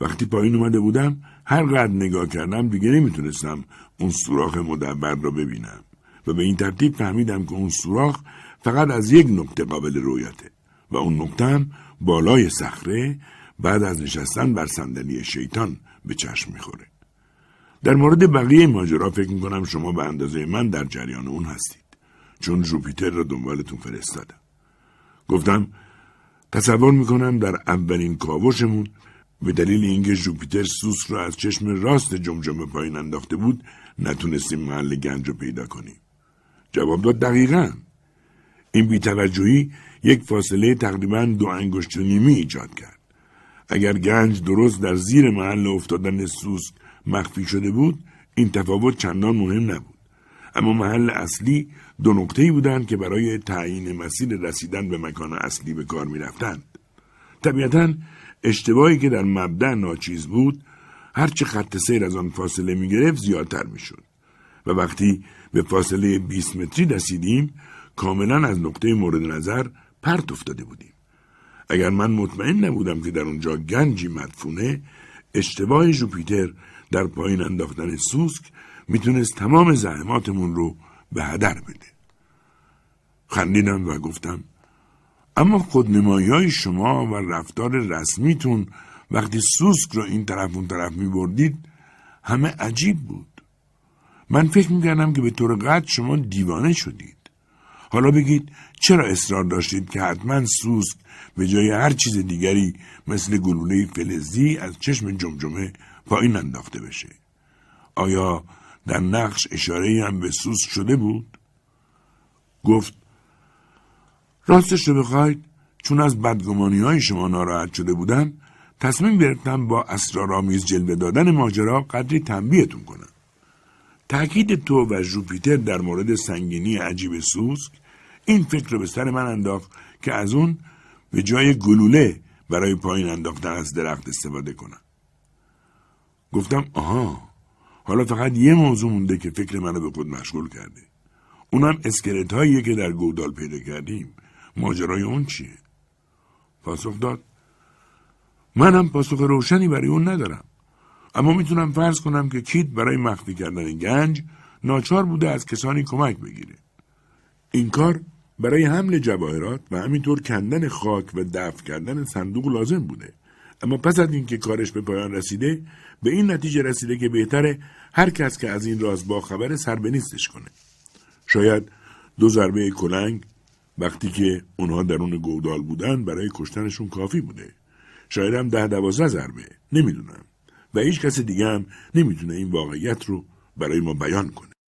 وقتی پایین اومده بودم هر قدر نگاه کردم دیگه نمیتونستم اون سوراخ مدور رو ببینم و به این ترتیب فهمیدم که اون سوراخ فقط از یک نقطه قابل رؤیته و اون نقطه هم بالای صخره بعد از نشستن بر صندلی شیطان به چشم میخوره. در مورد بقیه ماجرا فکر میکنم شما به اندازه من در جریان اون هستید، چون ژوپیتر را دنبالتون فرستادم. گفتم تصور میکنم در اولین کاوشمون به دلیل اینکه ژوپیتر سوسک را از چشم راست جمجمه پایین انداخته بود نتونستیم محل گنج رو پیدا کنیم. جواب داد دقیقاً. این بی‌توجهی یک فاصله تقریباً دو انگشت و نیمی ایجاد کرد. اگر گنج درست در زیر محل افتادن سوسک مخفی شده بود، این تفاوت چندان مهم نبود. اما محل اصلی دو نقطه‌ای بودند که برای تعیین مسیر رسیدن به مکان اصلی به کار می‌رفتند. طبیعتاً اشتباهی که در مبدأ ناچیز بود، هرچه خط سیر از آن فاصله می‌گرفت زیادتر می‌شد. و وقتی به فاصله بیست متری رسیدیم، کاملاً از نقطه مورد نظر پرت افتاده بودیم. اگر من مطمئن نبودم که در اونجا گنجی مدفونه، اشتباه ژوپیتر در پایین انداختن سوسک میتونست تمام زحماتمون رو به هدر بده. خندیدم و گفتم اما خودنمایی‌های شما و رفتار رسمیتون وقتی سوسک رو این طرف اون طرف میبردید همه عجیب بود. من فکر میکردم که به طور قطع شما دیوانه شدید. حالا بگید چرا اصرار داشتید که حتما سوسک به جای هر چیز دیگری مثل گلوله فلزی از چشم جمجمه پایین انداخته بشه؟ آیا در نقش اشاره‌ای هم به سوسک شده بود؟ گفت راستش رو بخواید چون از بدگمانی‌های شما ناراحت شده بودم تصمیم گرفتم با اسرارآمیز جلوه دادن ماجرا قدری تنبیهتون کنم. تأکید تو و ژوپیتر در مورد سنگینی عجیب سوسک این فکر رو به سر من انداخت که از اون به جای گلوله برای پایین انداختن از درخت استفاده کنم. گفتم آها، حالا فقط یه موضوع مونده که فکر منو به خود مشغول کرده. اونم اسکلت هاییه که در گودال پیدا کردیم. ماجرای اون چیه؟ پاسخ داد منم پاسخ روشنی برای اون ندارم، اما میتونم فرض کنم که کید برای مخفی کردن گنج ناچار بوده از کسانی کمک بگیره. این کار برای حمل جواهرات و همینطور کندن خاک و دفع کردن صندوق لازم بوده، اما پس از اینکه کارش به پایان رسیده به این نتیجه رسیده که بهتره هر کس که از این راز با خبر سر به نیستش کنه. شاید دو ضربه کلنگ وقتی که اونها درون گودال بودن برای کشتنشون کافی بوده. شاید هم ده دوازده ضربه، نمیدونم، و هیچ کس دیگه هم نمیتونه این واقعیت رو برای ما بیان کنه.